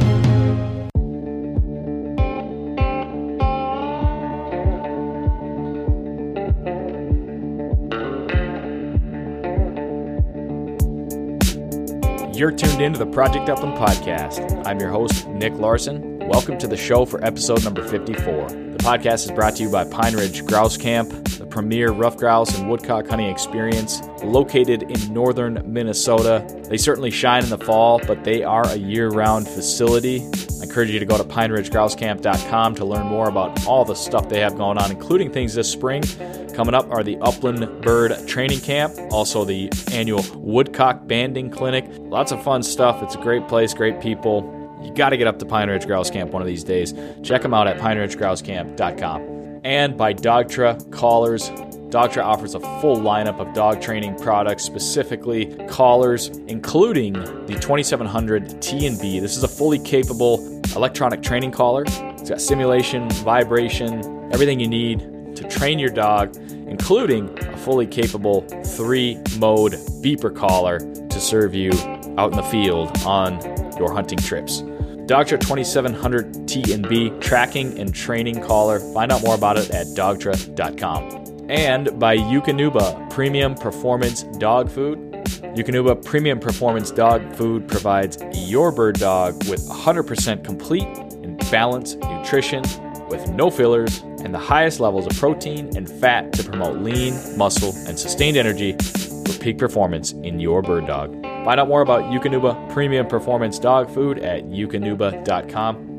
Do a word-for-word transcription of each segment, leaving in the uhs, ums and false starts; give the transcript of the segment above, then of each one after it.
You're tuned in to the Project Upland podcast. I'm your host, Nick Larson. Welcome to the show for episode number fifty-four. The podcast is brought to you by Pine Ridge Grouse Camp, the premier rough grouse and woodcock hunting experience located in northern Minnesota. They certainly shine in the fall, but they are a year-round facility. I encourage you to go to pine ridge grouse camp dot com to learn more about all the stuff they have going on, including things this spring. Coming up are the Upland Bird Training Camp, also the annual Woodcock Banding Clinic. Lots of fun stuff. It's a great place, great people. You got to get up to Pine Ridge Grouse Camp one of these days. Check them out at pine ridge grouse camp dot com. And by Dogtra Collars. Dogtra offers a full lineup of dog training products, specifically collars, including the twenty-seven hundred T and B. This is a fully capable electronic training collar. It's got simulation, vibration, everything you need to train your dog, including a fully capable three-mode beeper collar to serve you out in the field on your hunting trips. Dogtra twenty-seven hundred T and B tracking and training collar. Find out more about it at dogtra dot com. And by Eukanuba Premium Performance Dog Food. Eukanuba Premium Performance Dog Food provides your bird dog with one hundred percent complete and balanced nutrition with no fillers, and the highest levels of protein and fat to promote lean, muscle, and sustained energy for peak performance in your bird dog. Find out more about Eukanuba Premium Performance Dog Food at eukanuba dot com.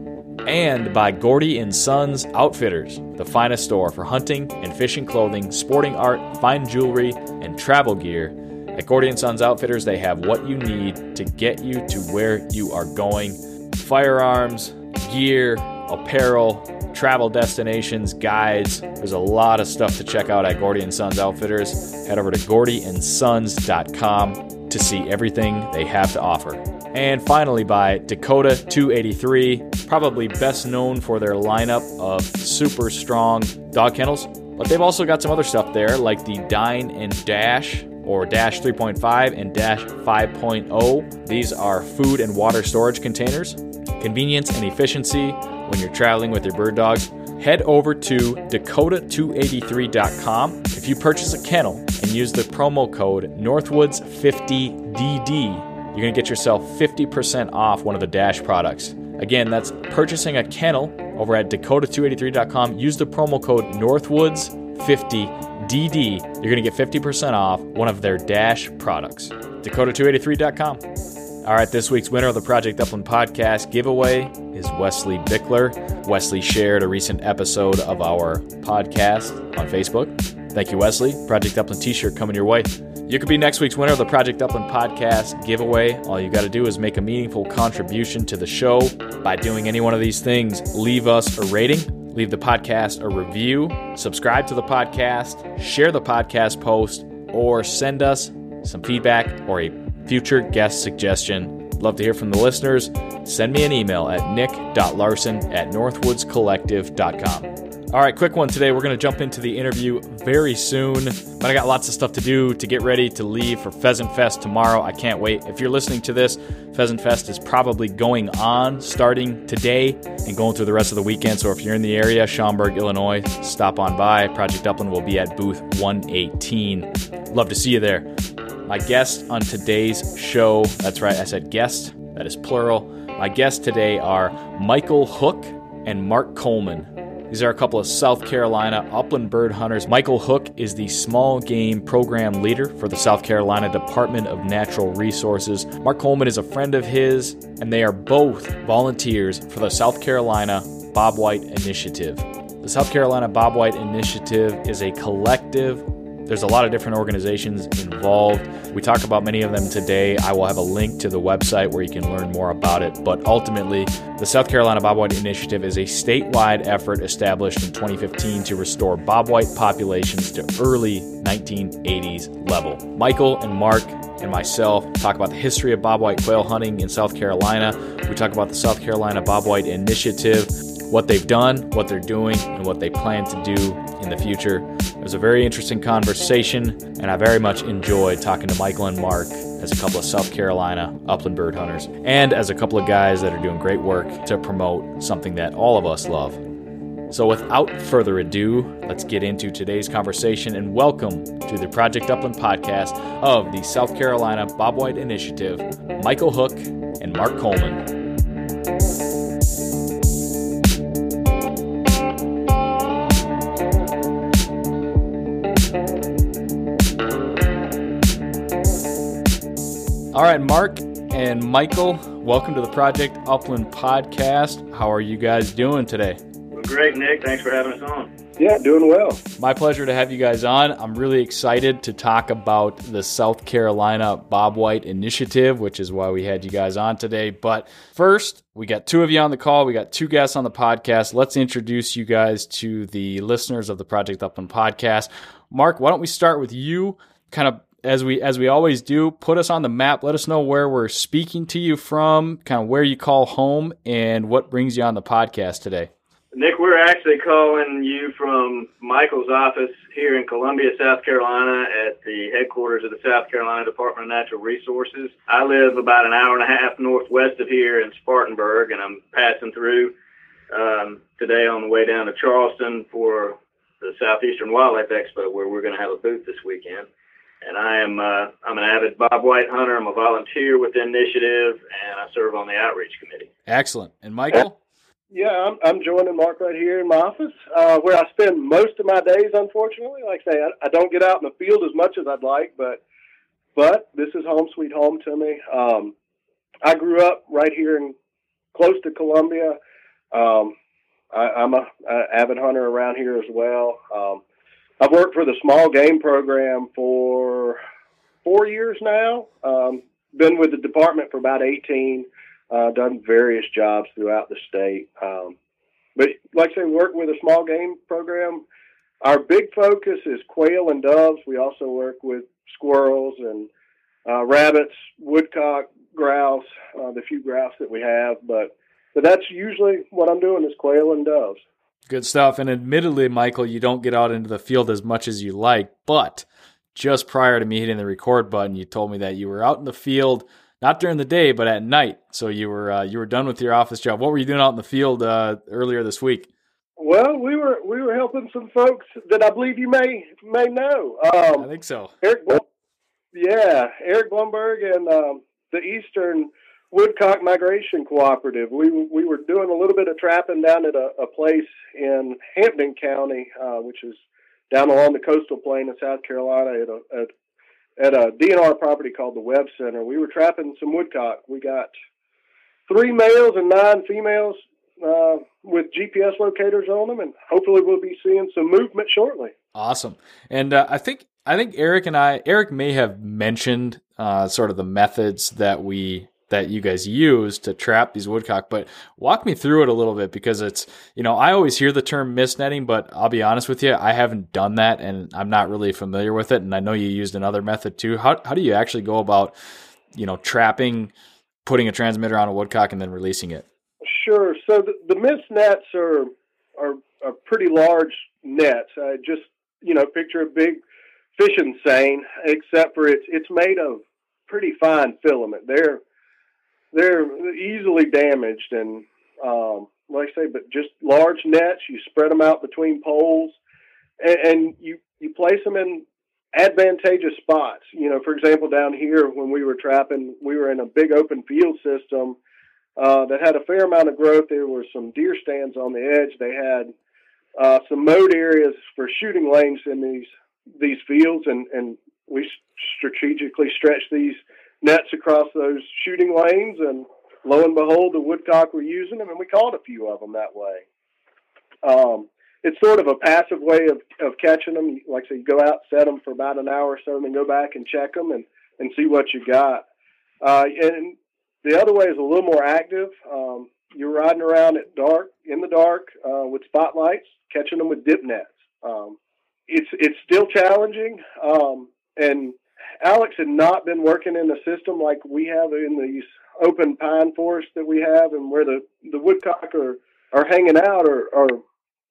And by Gordy and Sons Outfitters, the finest store for hunting and fishing clothing, sporting art, fine jewelry, and travel gear. At Gordy and Sons Outfitters, they have what you need to get you to where you are going. Firearms, gear, apparel, travel destinations, guides. There's a lot of stuff to check out at Gordy and Sons Outfitters. Head over to gordy and sons dot com to see everything they have to offer. And finally, by Dakota two eighty-three, probably best known for their lineup of super strong dog kennels. But they've also got some other stuff there, like the Dine and Dash, or Dash three point five and Dash five point oh. These are food and water storage containers. Convenience and efficiency when you're traveling with your bird dogs. Head over to dakota two eighty-three dot com. If you purchase a kennel and use the promo code northwoods fifty D D, you're going to get yourself fifty percent off one of the Dash products. Again, that's purchasing a kennel over at dakota two eighty-three dot com. Use the promo code northwoods fifty D D. You're going to get fifty percent off one of their Dash products. dakota two eighty-three dot com. All right, this week's winner of the Project Upland podcast giveaway is Wesley Bickler. Wesley shared a recent episode of our podcast on Facebook. Thank you, Wesley. Project Upland t-shirt coming your way. You could be next week's winner of the Project Upland podcast giveaway. All you got to do is make a meaningful contribution to the show by doing any one of these things. Leave us a rating, leave the podcast a review, subscribe to the podcast, share the podcast post, or send us some feedback or a future guest suggestion. Love to hear from the listeners. Send me an email at nick dot larson at northwoods collective dot com. All right, quick one today. We're going to jump into the interview very soon, but I got lots of stuff to do to get ready to leave for Pheasant Fest tomorrow. I can't wait. If you're listening to this, Pheasant Fest is probably going on starting today and going through the rest of the weekend. So if you're in the area, Schaumburg, Illinois, stop on by. Project Upland will be at booth one eighteen. Love to see you there. My guest on today's show, that's right, I said guest, that is plural. My guests today are Michael Hook and Mark Coleman. These are a couple of South Carolina upland bird hunters. Michael Hook is the small game program leader for the South Carolina Department of Natural Resources. Mark Coleman is a friend of his, and they are both volunteers for the South Carolina Bob White Initiative. The South Carolina Bob White Initiative is a collective. There's a lot of different organizations involved. We talk about many of them today. I will have a link to the website where you can learn more about it. But ultimately, the South Carolina Bobwhite Initiative is a statewide effort established in twenty fifteen to restore bobwhite populations to early nineteen eighties level. Michael and Mark and myself talk about the history of bobwhite quail hunting in South Carolina. We talk about the South Carolina Bobwhite Initiative, what they've done, what they're doing, and what they plan to do in the future. It was a very interesting conversation, and I very much enjoyed talking to Michael and Mark as a couple of South Carolina upland bird hunters, and as a couple of guys that are doing great work to promote something that all of us love. So without further ado, let's get into today's conversation, and welcome to the Project Upland podcast of the South Carolina Bob White Initiative, Michael Hook and Mark Coleman. All right, Mark and Michael, welcome to the Project Upland podcast. How are you guys doing today? Great, Nick. Thanks for having us on. Yeah, doing well. My pleasure to have you guys on. I'm really excited to talk about the South Carolina Bob White Initiative, which is why we had you guys on today. But first, we got two of you on the call. We got two guests on the podcast. Let's introduce you guys to the listeners of the Project Upland podcast. Mark, why don't we start with you, kind of As we as we always do, put us on the map. Let us know where we're speaking to you from, kind of where you call home, and what brings you on the podcast today. Nick, we're actually calling you from Michael's office here in Columbia, South Carolina, at the headquarters of the South Carolina Department of Natural Resources. I live about an hour and a half northwest of here in Spartanburg, and I'm passing through um, today on the way down to Charleston for the Southeastern Wildlife Expo, where we're going to have a booth this weekend. And I am uh, I'm an avid bobwhite hunter. I'm a volunteer with the initiative, and I serve on the outreach committee. Excellent. And Michael? Yeah, I'm, I'm joining Mark right here in my office, uh, where I spend most of my days, unfortunately. Like I say, I, I don't get out in the field as much as I'd like, but but this is home sweet home to me. Um, I grew up right here in close to Columbia. Um, I, I'm an avid hunter around here as well. Um, I've worked for the small game program for four years now. Um, been with the department for about eighteen. Uh, done various jobs throughout the state. Um, but like I say, work with a small game program. Our big focus is quail and doves. We also work with squirrels and uh, rabbits, woodcock, grouse, uh, the few grouse that we have. But, but that's usually what I'm doing is quail and doves. Good stuff. And admittedly, Michael, you don't get out into the field as much as you like, but just prior to me hitting the record button, you told me that you were out in the field, not during the day, but at night. So you were uh, you were done with your office job. What were you doing out in the field uh, earlier this week? Well, we were we were helping some folks that I believe you may may know. Um, I think so. Eric, yeah, Eric Blumberg and um, the Eastern Woodcock Migration Cooperative. We we were doing a little bit of trapping down at a, a place in Hampton County, uh, which is down along the coastal plain of South Carolina, at a, at, at a D N R property called the Webb Center. We were trapping some woodcock. We got three males and nine females uh, with G P S locators on them, and hopefully we'll be seeing some movement shortly. Awesome. And uh, I think I think Eric and I, Eric may have mentioned uh, sort of the methods that we that you guys use to trap these woodcock, but walk me through it a little bit, because it's, you know, I always hear the term mist netting, but I'll be honest with you, I haven't done that and I'm not really familiar with it. And I know you used another method too. How how do you actually go about, you know, trapping, putting a transmitter on a woodcock and then releasing it? Sure. So the, the mist nets are, are, are pretty large nets. I just, you know, picture a big fishing seine, except for it's, it's made of pretty fine filament. They're, They're easily damaged, and um, like I say, but just large nets. You spread them out between poles, and, and you, you place them in advantageous spots. You know, for example, down here when we were trapping, we were in a big open field system uh, that had a fair amount of growth. There were some deer stands on the edge. They had uh, some mowed areas for shooting lanes in these these fields, and, and we strategically stretched these nets across those shooting lanes, and lo and behold, the woodcock were using them, and we caught a few of them that way. Um, it's sort of a passive way of, of catching them. Like I said, you go out, set them for about an hour or so, and then go back and check them and, and see what you got. Uh, and the other way is a little more active. Um, you're riding around at dark, in the dark, uh, with spotlights, catching them with dip nets. Um, it's, it's still challenging, um, and Alex had not been working in a system like we have in these open pine forests that we have, and where the, the woodcock are, are hanging out are, are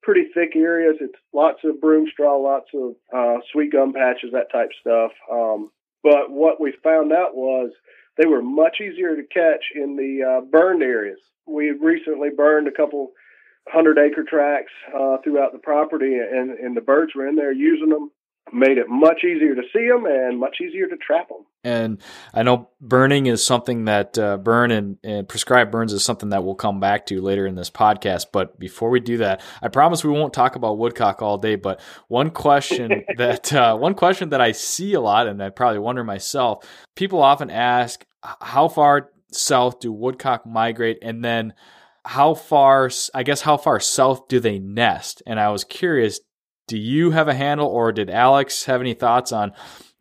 pretty thick areas. It's lots of broom straw, lots of uh, sweet gum patches, that type stuff. Um, but what we found out was they were much easier to catch in the uh, burned areas. We recently burned a couple hundred acre tracts uh, throughout the property, and, and the birds were in there using them. Made it much easier to see them and much easier to trap them. And I know burning is something that uh, burn and, and prescribed burns is something that we'll come back to later in this podcast. But before we do that, I promise we won't talk about woodcock all day. But one question that uh, one question that I see a lot, and I probably wonder myself, people often ask, how far south do woodcock migrate, and then how far, I guess, how far south do they nest? And I was curious. Do you have a handle, or did Alex have any thoughts on,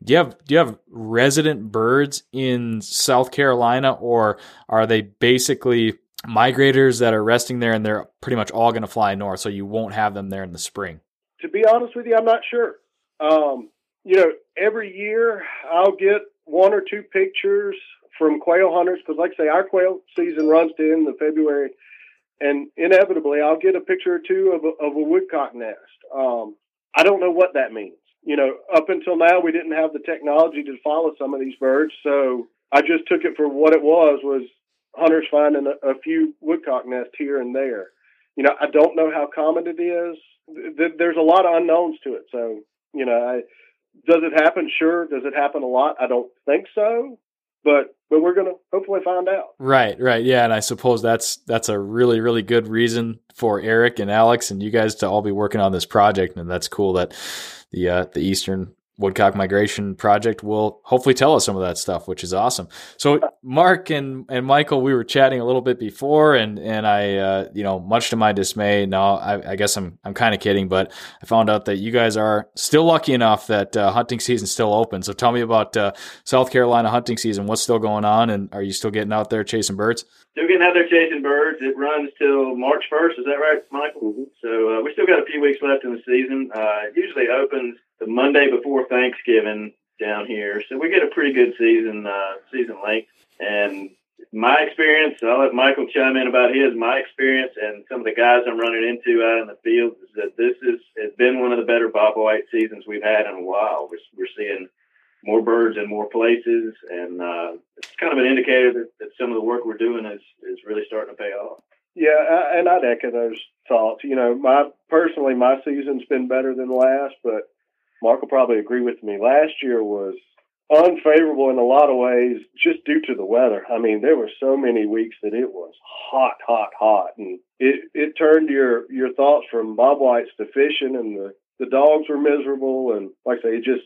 do you have do you have resident birds in South Carolina, or are they basically migrators that are resting there and they're pretty much all going to fly north, so you won't have them there in the spring? To be honest with you, I'm not sure. Um, you know, every year I'll get one or two pictures from quail hunters, because like I say, our quail season runs to the end of February. And inevitably, I'll get a picture or two of a, of a woodcock nest. Um, I don't know what that means. You know, up until now, we didn't have the technology to follow some of these birds, so I just took it for what it was, was hunters finding a, a few woodcock nests here and there. You know, I don't know how common it is. There's a lot of unknowns to it. So, you know, I, does it happen? Sure. Does it happen a lot? I don't think so. But but we're going to hopefully find out. Right, right. Yeah, and I suppose that's that's a really, really good reason for Eric and Alex and you guys to all be working on this project, and that's cool that the uh, the Eastern Woodcock Migration Project will hopefully tell us some of that stuff, which is awesome. So Mark and, and Michael, we were chatting a little bit before, and and I, uh, you know, much to my dismay, no, I, I guess I'm I'm kind of kidding, but I found out that you guys are still lucky enough that uh, hunting season's still open. So tell me about uh, South Carolina hunting season. What's still going on, and are you still getting out there chasing birds? Still getting out there chasing birds. It runs till March first. Is that right, Michael? Mm-hmm. So uh, we still got a few weeks left in the season. Uh, it usually opens the Monday before Thanksgiving down here, so we get a pretty good season uh, season length. And my experience, I'll let Michael chime in about his. My experience and some of the guys I'm running into out in the field is that this is has been one of the better bobwhite seasons we've had in a while. We're, we're seeing more birds in more places, and uh, it's kind of an indicator that, that some of the work we're doing is is really starting to pay off. Yeah, and I'd echo those thoughts. You know, my personally, my season's been better than last, but Mark will probably agree with me. Last year was unfavorable in a lot of ways just due to the weather. I mean, there were so many weeks that it was hot, hot, hot. And it, it turned your, your thoughts from bobwhites to fishing, and the, the dogs were miserable. And like I say, it just,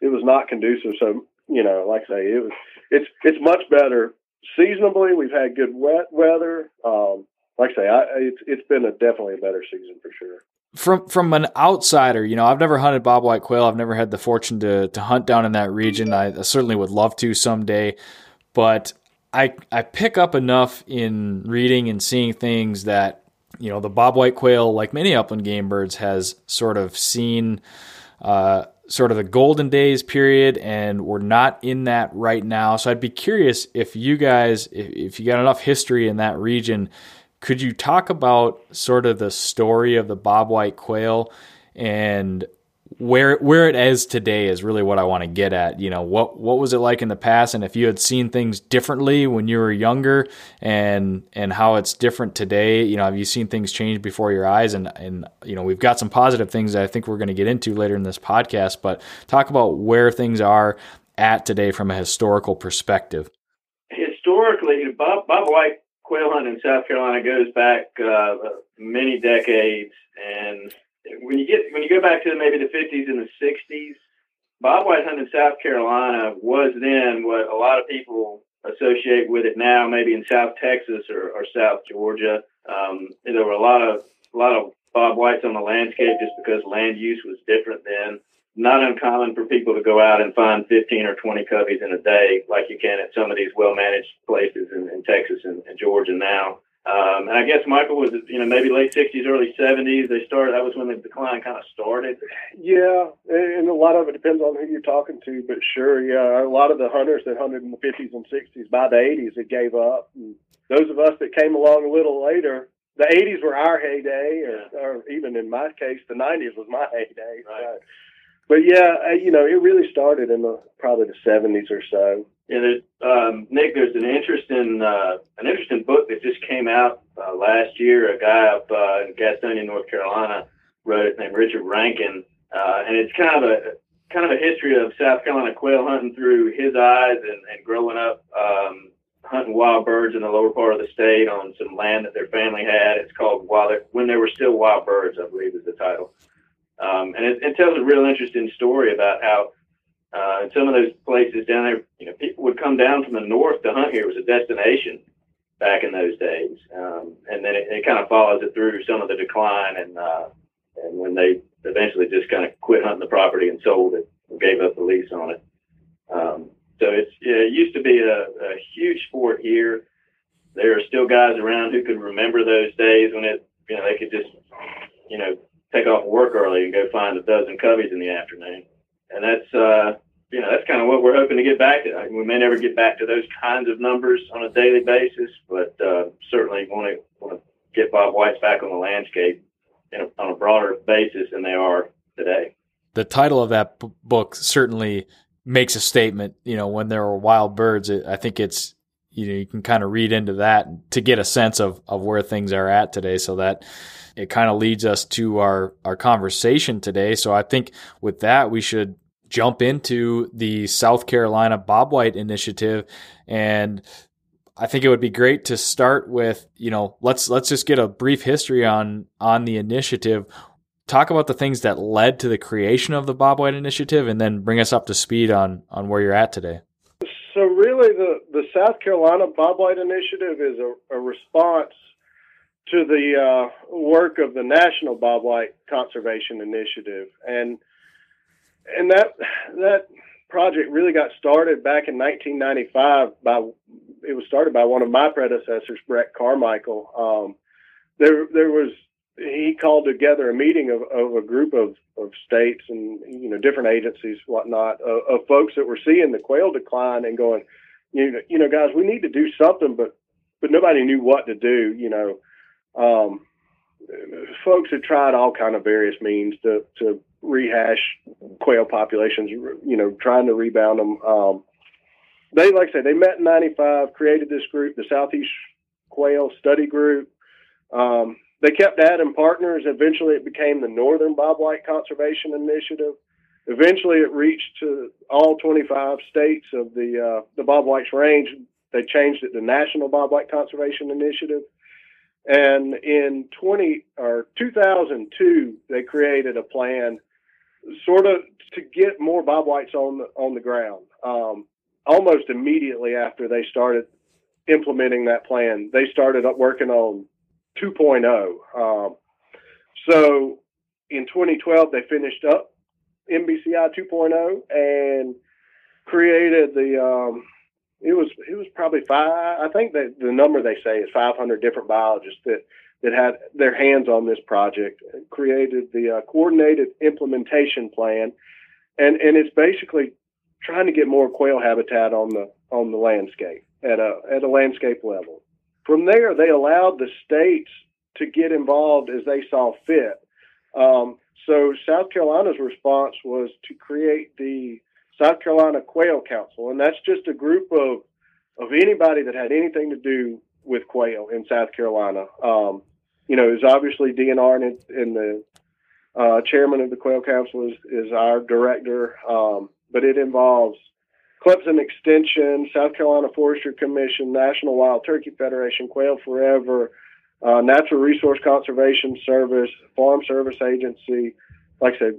it was not conducive. So, you know, like I say, it was, it's, it's much better seasonably. We've had good wet weather. Um, like I say, I, it's, it's been a definitely a better season for sure. From from an outsider, you know, I've never hunted bobwhite quail. I've never had the fortune to to hunt down in that region. I, I certainly would love to someday, but I I pick up enough in reading and seeing things that, you know, the bobwhite quail, like many upland game birds, has sort of seen uh, sort of the golden days period, and we're not in that right now. So I'd be curious if you guys, if, if you got enough history in that region, could you talk about sort of the story of the bobwhite quail and where where it is today is really what I want to get at. You know, what what was it like in the past, and if you had seen things differently when you were younger, and and how it's different today. You know, have you seen things change before your eyes? And, and you know, we've got some positive things that I think we're going to get into later in this podcast, but talk about where things are at today from a historical perspective. Historically, bob bobwhite quail hunt in South Carolina goes back uh, many decades, and when you get when you go back to maybe the fifties and the sixties, bobwhite hunt in South Carolina was then what a lot of people associate with it now, maybe in South Texas or, or South Georgia. Um, there were a lot of a lot of bobwhites on the landscape just because land use was different then. Not uncommon for people to go out and find fifteen or twenty coveys in a day, like you can at some of these well-managed places in, in Texas and, and Georgia now. Um, and I guess Michael was, you know, maybe late sixties, early seventies. They started. That was when the decline kind of started. Yeah, and a lot of it depends on who you're talking to, but sure, yeah, a lot of the hunters that hunted in the fifties and sixties, by the eighties, it gave up. And those of us that came along a little later, the eighties were our heyday, or, yeah. or even in my case, the nineties was my heyday. Right. So. But yeah, you know, it really started in the probably the seventies or so. And yeah, um, Nick, there's an interesting uh, an interesting book that just came out uh, last year. A guy up uh, in Gastonia, North Carolina, wrote it, named Richard Rankin, uh, and it's kind of a kind of a history of South Carolina quail hunting through his eyes, and, and growing up um, hunting wild birds in the lower part of the state on some land that their family had. It's called While When There Were Still Wild Birds, I believe is the title. Um, and it, it tells a real interesting story about how uh, in some of those places down there, you know, people would come down from the north to hunt here. It was a destination back in those days. Um, and then it, it kind of follows it through some of the decline, and uh, and when they eventually just kind of quit hunting the property and sold it and gave up the lease on it. Um, so it's, yeah, it used to be a, a huge sport here. There are still guys around who could remember those days when it, you know, they could just, you know, take off work early and go find a dozen coveys in the afternoon. And that's, uh, you know, that's kind of what we're hoping to get back to. I mean, we may never get back to those kinds of numbers on a daily basis, but uh, certainly want to want to get bobwhites back on the landscape in a, on a broader basis than they are today. The title of that b- book certainly makes a statement. You know, when there were wild birds, it, I think it's, you know, you can kind of read into that to get a sense of, of where things are at today. So that it kind of leads us to our, our conversation today. So I think with that, we should jump into the South Carolina Bob White Initiative. And I think it would be great to start with, you know, let's, let's just get a brief history on, on the initiative. Talk about the things that led to the creation of the Bob White Initiative, and then bring us up to speed on, on where you're at today. So really, the, the South Carolina Bobwhite Initiative is a, a response to the uh, work of the National Bobwhite Conservation Initiative, and and that that project really got started back in nineteen ninety-five. By it was started by one of my predecessors, Brett Carmichael. Um, there there was he called together a meeting of, of a group of, of states and, you know, different agencies, whatnot, of, of folks that were seeing the quail decline and going, you know, you know, guys, we need to do something, but, but nobody knew what to do. You know, um, folks had tried all kind of various means to, to rehash quail populations, you know, trying to rebound them. Um, they, like I said, they met in ninety-five, created this group, the Southeast Quail Study Group. Um, They kept adding partners. Eventually, it became the Northern Bobwhite Conservation Initiative. Eventually, it reached to all twenty-five states of the uh, the Bobwhite's range. They changed it to National Bobwhite Conservation Initiative. And in twenty or two thousand two, they created a plan sort of to get more Bobwhites on the, on the ground. Um, almost immediately after they started implementing that plan, they started up working on two point oh. Um, so in twenty twelve, they finished up N B C I two point oh and created the, um, it was, it was probably five, I think that the number they say is five hundred different biologists that, that had their hands on this project, created the uh, coordinated implementation plan. And, and it's basically trying to get more quail habitat on the, on the landscape at a, at a landscape level. From there, they allowed the states to get involved as they saw fit. Um, So South Carolina's response was to create the South Carolina Quail Council, and that's just a group of of anybody that had anything to do with quail in South Carolina. Um, you know, is obviously D N R and, and the uh, chairman of the Quail Council is, is our director, um, but it involves Clemson Extension, South Carolina Forestry Commission, National Wild Turkey Federation, Quail Forever, Uh, Natural Resource Conservation Service, Farm Service Agency, like I said,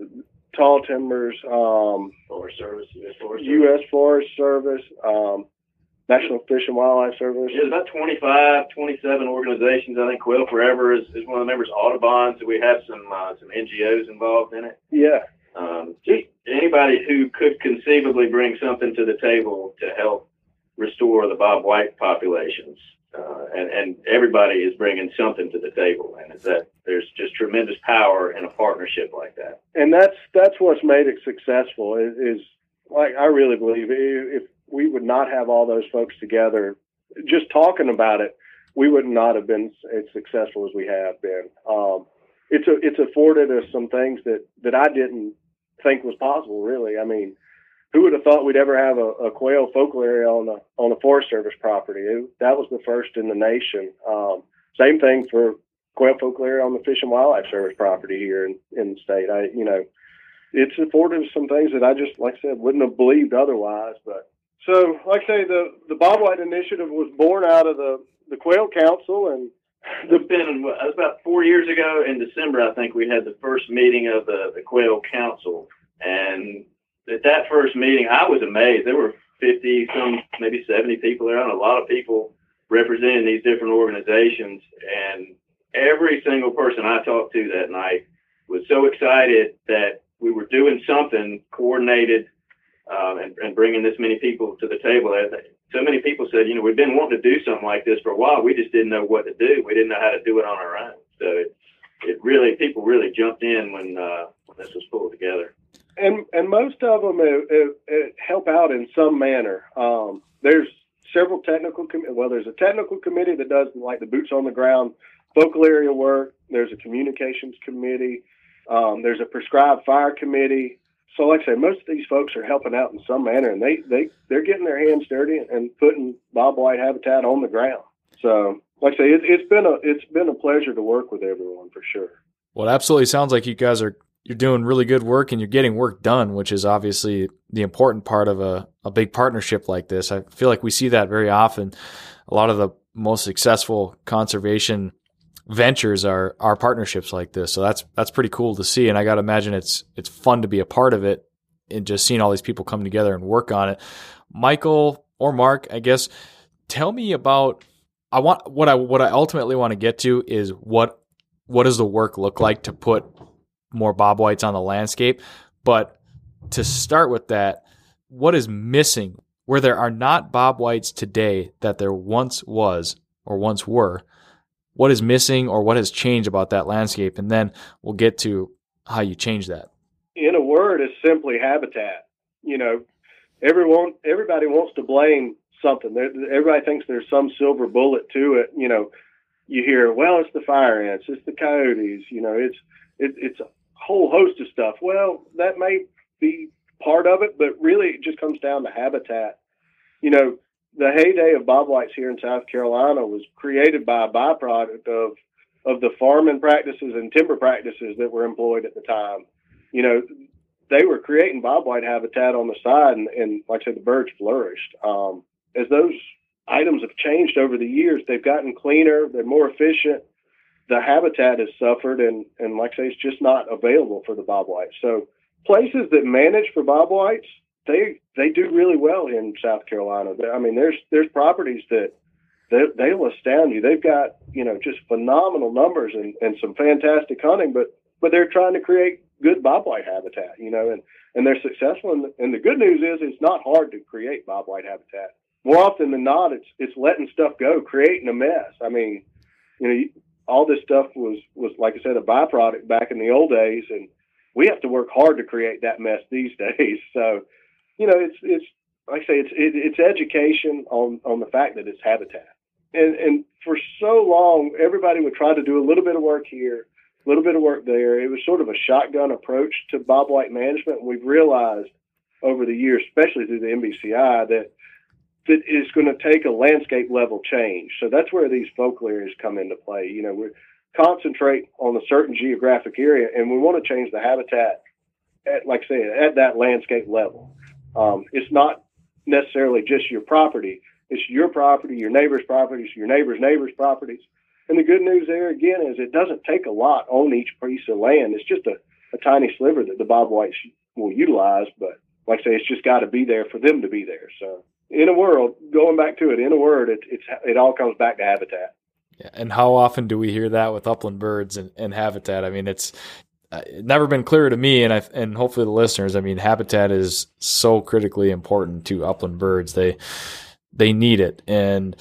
Tall Timbers, um, Forest Service, U S Forest Service, um, National Fish and Wildlife Service. There's about twenty-five, twenty-seven organizations. I think Quail Forever is, is one of the members. Audubon, so we have some uh, some N G Os involved in it. Yeah. Um, just anybody who could conceivably bring something to the table to help restore the Bobwhite populations. Uh, and, and everybody is bringing something to the table, and it's that there's just tremendous power in a partnership like that. And that's that's what's made it successful. Is, is like I really believe if we would not have all those folks together, just talking about it, we would not have been as successful as we have been. Um, it's a, it's afforded us some things that that I didn't think was possible. Really, I mean. Who would have thought we'd ever have a, a quail focal area on a on a Forest Service property? It, that was the first in the nation. Um, same thing for quail focal area on the Fish and Wildlife Service property here in, in the state. I, you know, it's afforded some things that I just, like I said, wouldn't have believed otherwise. But so, like I say, the the Bobwhite Initiative was born out of the the Quail Council, and it's been it was about four years ago in December, I think, we had the first meeting of the, the Quail Council. And at that first meeting, I was amazed. There were fifty, some maybe seventy people there, and a lot of people representing these different organizations. And every single person I talked to that night was so excited that we were doing something coordinated um, and, and bringing this many people to the table. So many people said, you know, we've been wanting to do something like this for a while. We just didn't know what to do. We didn't know how to do it on our own. So it, it really, people really jumped in when, uh, when this was pulled together. And and most of them it, it, it help out in some manner. Um, there's several technical com- well, there's a technical committee that does like the boots on the ground focal area work. There's a communications committee. Um, there's a prescribed fire committee. So, like I say, most of these folks are helping out in some manner, and they they they're getting their hands dirty and putting bobwhite habitat on the ground. So, like I say, it, it's been a it's been a pleasure to work with everyone for sure. Well, it absolutely sounds like you guys are. You're doing really good work and you're getting work done, which is obviously the important part of a, a big partnership like this. I feel like we see that very often. A lot of the most successful conservation ventures are, are partnerships like this. So that's, that's pretty cool to see. And I got to imagine it's, it's fun to be a part of it and just seeing all these people come together and work on it. Michael or Mark, I guess, tell me about, I want, what I, what I ultimately want to get to is what, what does the work look like to put more bobwhites on the landscape. But to start with that, what is missing where there are not bobwhites today that there once was or once were? What is missing or what has changed about that landscape? And then we'll get to how you change that. In a word, it's simply habitat. You know, everyone, everybody wants to blame something. Everybody thinks there's some silver bullet to it. You know, you hear, well, it's the fire ants, it's the coyotes, you know, it's, it, it's a whole host of stuff. Well, that may be part of it, but really it just comes down to habitat. You know, the heyday of bobwhites here in South Carolina was created by a byproduct of, of the farming practices and timber practices that were employed at the time. You know, they were creating bobwhite habitat on the side, and, and like I said, the birds flourished. Um, as those items have changed over the years, they've gotten cleaner, they're more efficient. The habitat has suffered, and, and like I say, it's just not available for the bobwhite. So places that manage for bobwhites, they they do really well in South Carolina. I mean, there's there's properties that they, they'll astound you. They've got, you know, just phenomenal numbers and, and some fantastic hunting, but but they're trying to create good bobwhite habitat, you know, and, and they're successful. And the, and the good news is it's not hard to create bobwhite habitat. More often than not, it's it's letting stuff go, creating a mess. I mean, you know, you, all this stuff was, was, like I said, a byproduct back in the old days, and we have to work hard to create that mess these days. So, you know, it's, it's like I say, it's it, it's education on, on the fact that it's habitat. And, and for so long, everybody would try to do a little bit of work here, a little bit of work there. It was sort of a shotgun approach to bobwhite management. We've realized over the years, especially through the N B C I, that that is going to take a landscape level change. So that's where these focal areas come into play. You know, we concentrate on a certain geographic area, and we want to change the habitat at, like I say, at that landscape level. Um, it's not necessarily just your property. It's your property, your neighbor's properties, your neighbor's neighbor's properties. And the good news there, again, is it doesn't take a lot on each piece of land. It's just a, a tiny sliver that the bobwhites will utilize. But like I say, it's just got to be there for them to be there. So in a world, going back to it, in a word, it, it's, it all comes back to habitat. Yeah, and how often do we hear that with upland birds and, and habitat? I mean, it's uh, never been clearer to me, and I and hopefully the listeners. I mean, habitat is so critically important to upland birds. They they need it, and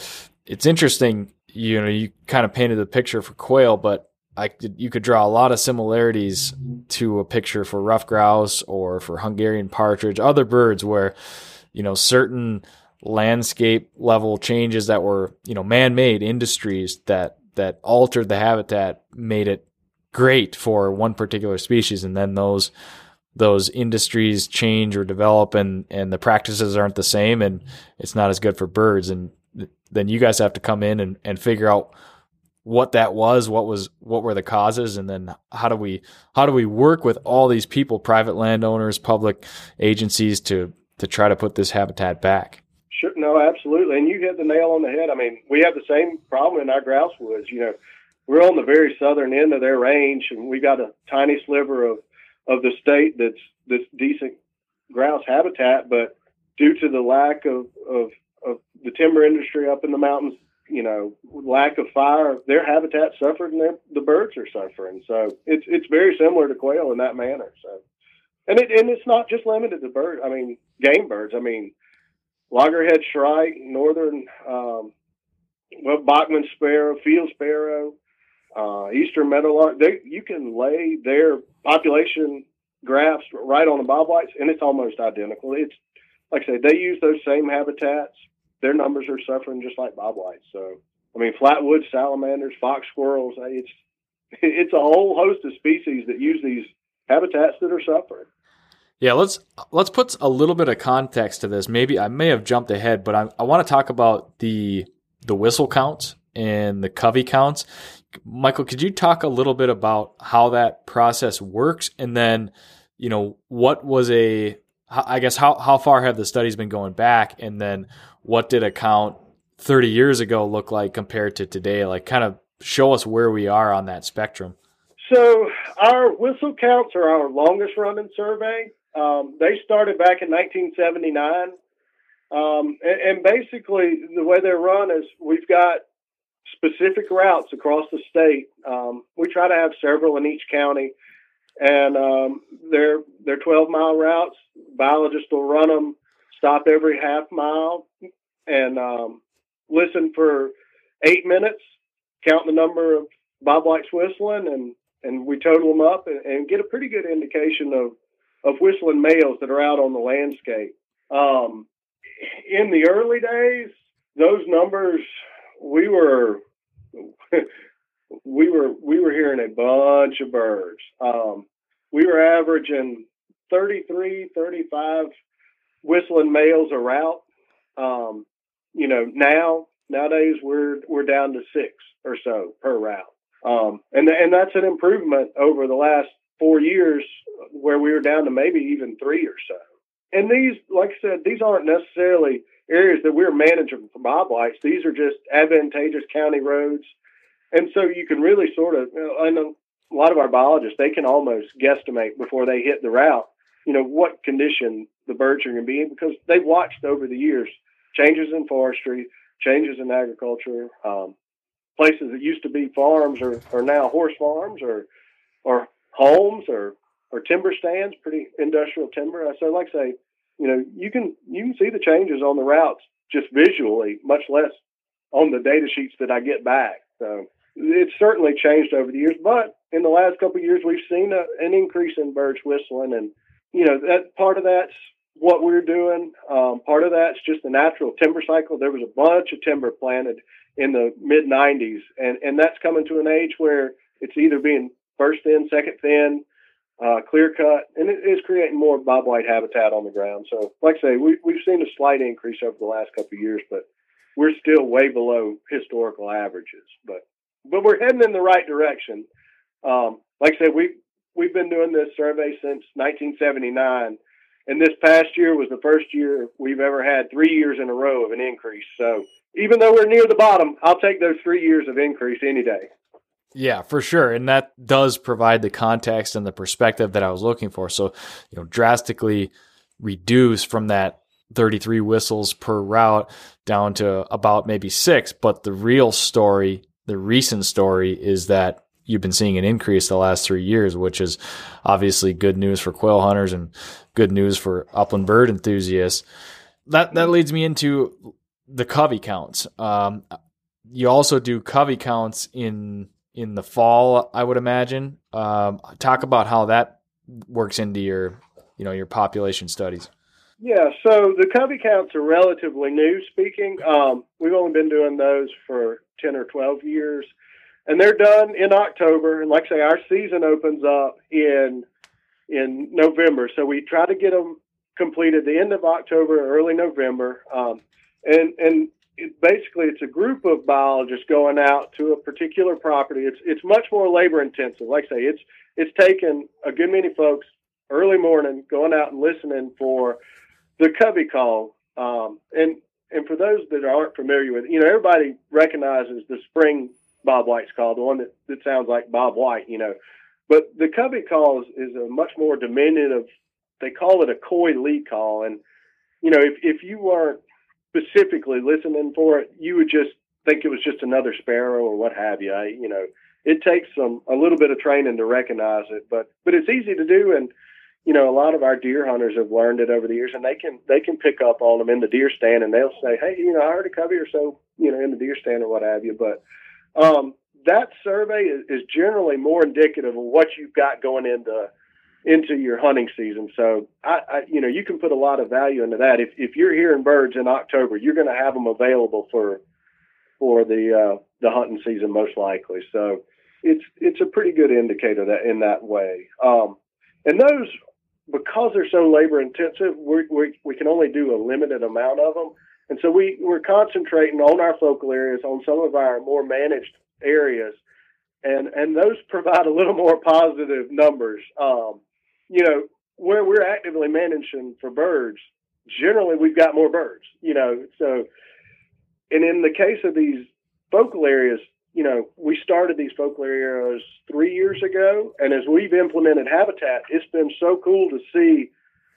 it's interesting. You know, you kind of painted the picture for quail, but I could, you could draw a lot of similarities to a picture for rough grouse or for Hungarian partridge, other birds where, you know, certain landscape level changes that were, you know, man-made industries that, that altered the habitat made it great for one particular species. And then those, those industries change or develop, and, and the practices aren't the same, and it's not as good for birds. And then you guys have to come in and, and figure out what that was, what was, what were the causes. And then how do we, how do we work with all these people, private landowners, public agencies to, to try to put this habitat back? Sure. No, absolutely. And you hit the nail on the head. I mean, we have the same problem in our grouse woods. You know, we're on the very southern end of their range, and we got a tiny sliver of, of the state that's, that's decent grouse habitat, but due to the lack of, of, of the timber industry up in the mountains, you know, lack of fire, their habitat suffered, and the birds are suffering. So it's it's very similar to quail in that manner. So, and it and it's not just limited to birds. I mean, game birds. I mean, loggerhead shrike, northern, um, well, Bachman's sparrow, field sparrow, uh, eastern meadowlark. They you can lay their population graphs right on the bobwhites, and it's almost identical. It's like I say, they use those same habitats. Their numbers are suffering just like bobwhites. So, I mean, flatwoods, salamanders, fox squirrels, it's it's a whole host of species that use these habitats that are suffering. Yeah, let's let's put a little bit of context to this. Maybe I may have jumped ahead, but I, I want to talk about the the whistle counts and the covey counts. Michael, could you talk a little bit about how that process works? And then, you know, what was a I guess how, how far have the studies been going back, and then what did a count thirty years ago look like compared to today? Like, kind of show us where we are on that spectrum. So our whistle counts are our longest running survey. Um, they started back in nineteen seventy-nine. Um, and, and basically the way they're run is we've got specific routes across the state. Um, we try to have several in each county. And um, they're they're twelve mile routes. Biologists will run them, stop every half mile, and um, listen for eight minutes, count the number of bobwhites whistling, and, and we total them up and, and get a pretty good indication of, of whistling males that are out on the landscape. Um, in the early days, those numbers, we were... we were we were hearing a bunch of birds. Um, we were averaging thirty-three, thirty-five whistling males a route. Um, you know, now nowadays we're we're down to six or so per route, um, and and that's an improvement over the last four years where we were down to maybe even three or so. And these, like I said, these aren't necessarily areas that we're managing for bobwhites. These are just advantageous county roads. And so you can really sort of, you know, I know a lot of our biologists, they can almost guesstimate before they hit the route, you know, what condition the birds are going to be in, because they've watched over the years changes in forestry, changes in agriculture. Um, places that used to be farms are, are now horse farms or or homes or or timber stands, pretty industrial timber. So like I say, you know, you can you can see the changes on the routes just visually, much less on the data sheets that I get back. So it's certainly changed over the years, but in the last couple of years, we've seen a, an increase in birds whistling, and you know, that part of that's what we're doing. Um, part of that's just the natural timber cycle. There was a bunch of timber planted in the mid nineties, and, and that's coming to an age where it's either being first thin, second thin, uh, clear cut, and it is creating more bobwhite habitat on the ground. So, like I say, we, we've seen a slight increase over the last couple of years, but we're still way below historical averages. But but we're heading in the right direction. Um, like I said, we, we've been doing this survey since nineteen seventy-nine. And this past year was the first year we've ever had three years in a row of an increase. So even though we're near the bottom, I'll take those three years of increase any day. Yeah, for sure. And that does provide the context and the perspective that I was looking for. So, you know, drastically reduce from that thirty-three whistles per route down to about maybe six. But the real story, the recent story, is that you've been seeing an increase the last three years, which is obviously good news for quail hunters and good news for upland bird enthusiasts. That that leads me into the covey counts. Um, you also do covey counts in in the fall, I would imagine. Um, talk about how that works into your you know your population studies. Yeah, so the covey counts are relatively new. Speaking, um, we've only been doing those for ten or twelve years. And they're done in October, and like I say, our season opens up in in November. So we try to get them completed the end of October, early November. Um, and and it, basically, it's a group of biologists going out to a particular property. It's it's much more labor intensive. Like I say, it's it's taken a good many folks early morning going out and listening for the covey call. Um, and and for those that aren't familiar with it, you know, everybody recognizes the spring Bob White's call, the one that, that sounds like Bob White, you know. But the covey call is, is a much more diminutive, they call it a coy lee call. And, you know, if, if you weren't specifically listening for it, you would just think it was just another sparrow or what have you. I, you know, it takes some a little bit of training to recognize it, but but it's easy to do. And, you know, a lot of our deer hunters have learned it over the years, and they can they can pick up on them in the deer stand, and they'll say, hey, you know, I heard a covey or so, you know, in the deer stand or what have you. But Um, that survey is, is generally more indicative of what you've got going into, into your hunting season. So, I, I, you know, you can put a lot of value into that. If, if you're hearing birds in October, you're going to have them available for, for the, uh, the hunting season, most likely. So it's, it's a pretty good indicator that in that way. Um, and those, because they're so labor intensive, we, we, we can only do a limited amount of them. And so we, we're concentrating on our focal areas, on some of our more managed areas, and, and those provide a little more positive numbers. Um, you know, where we're actively managing for birds, generally we've got more birds, you know. So, and in the case of these focal areas, you know, we started these focal areas three years ago, and as we've implemented habitat, it's been so cool to see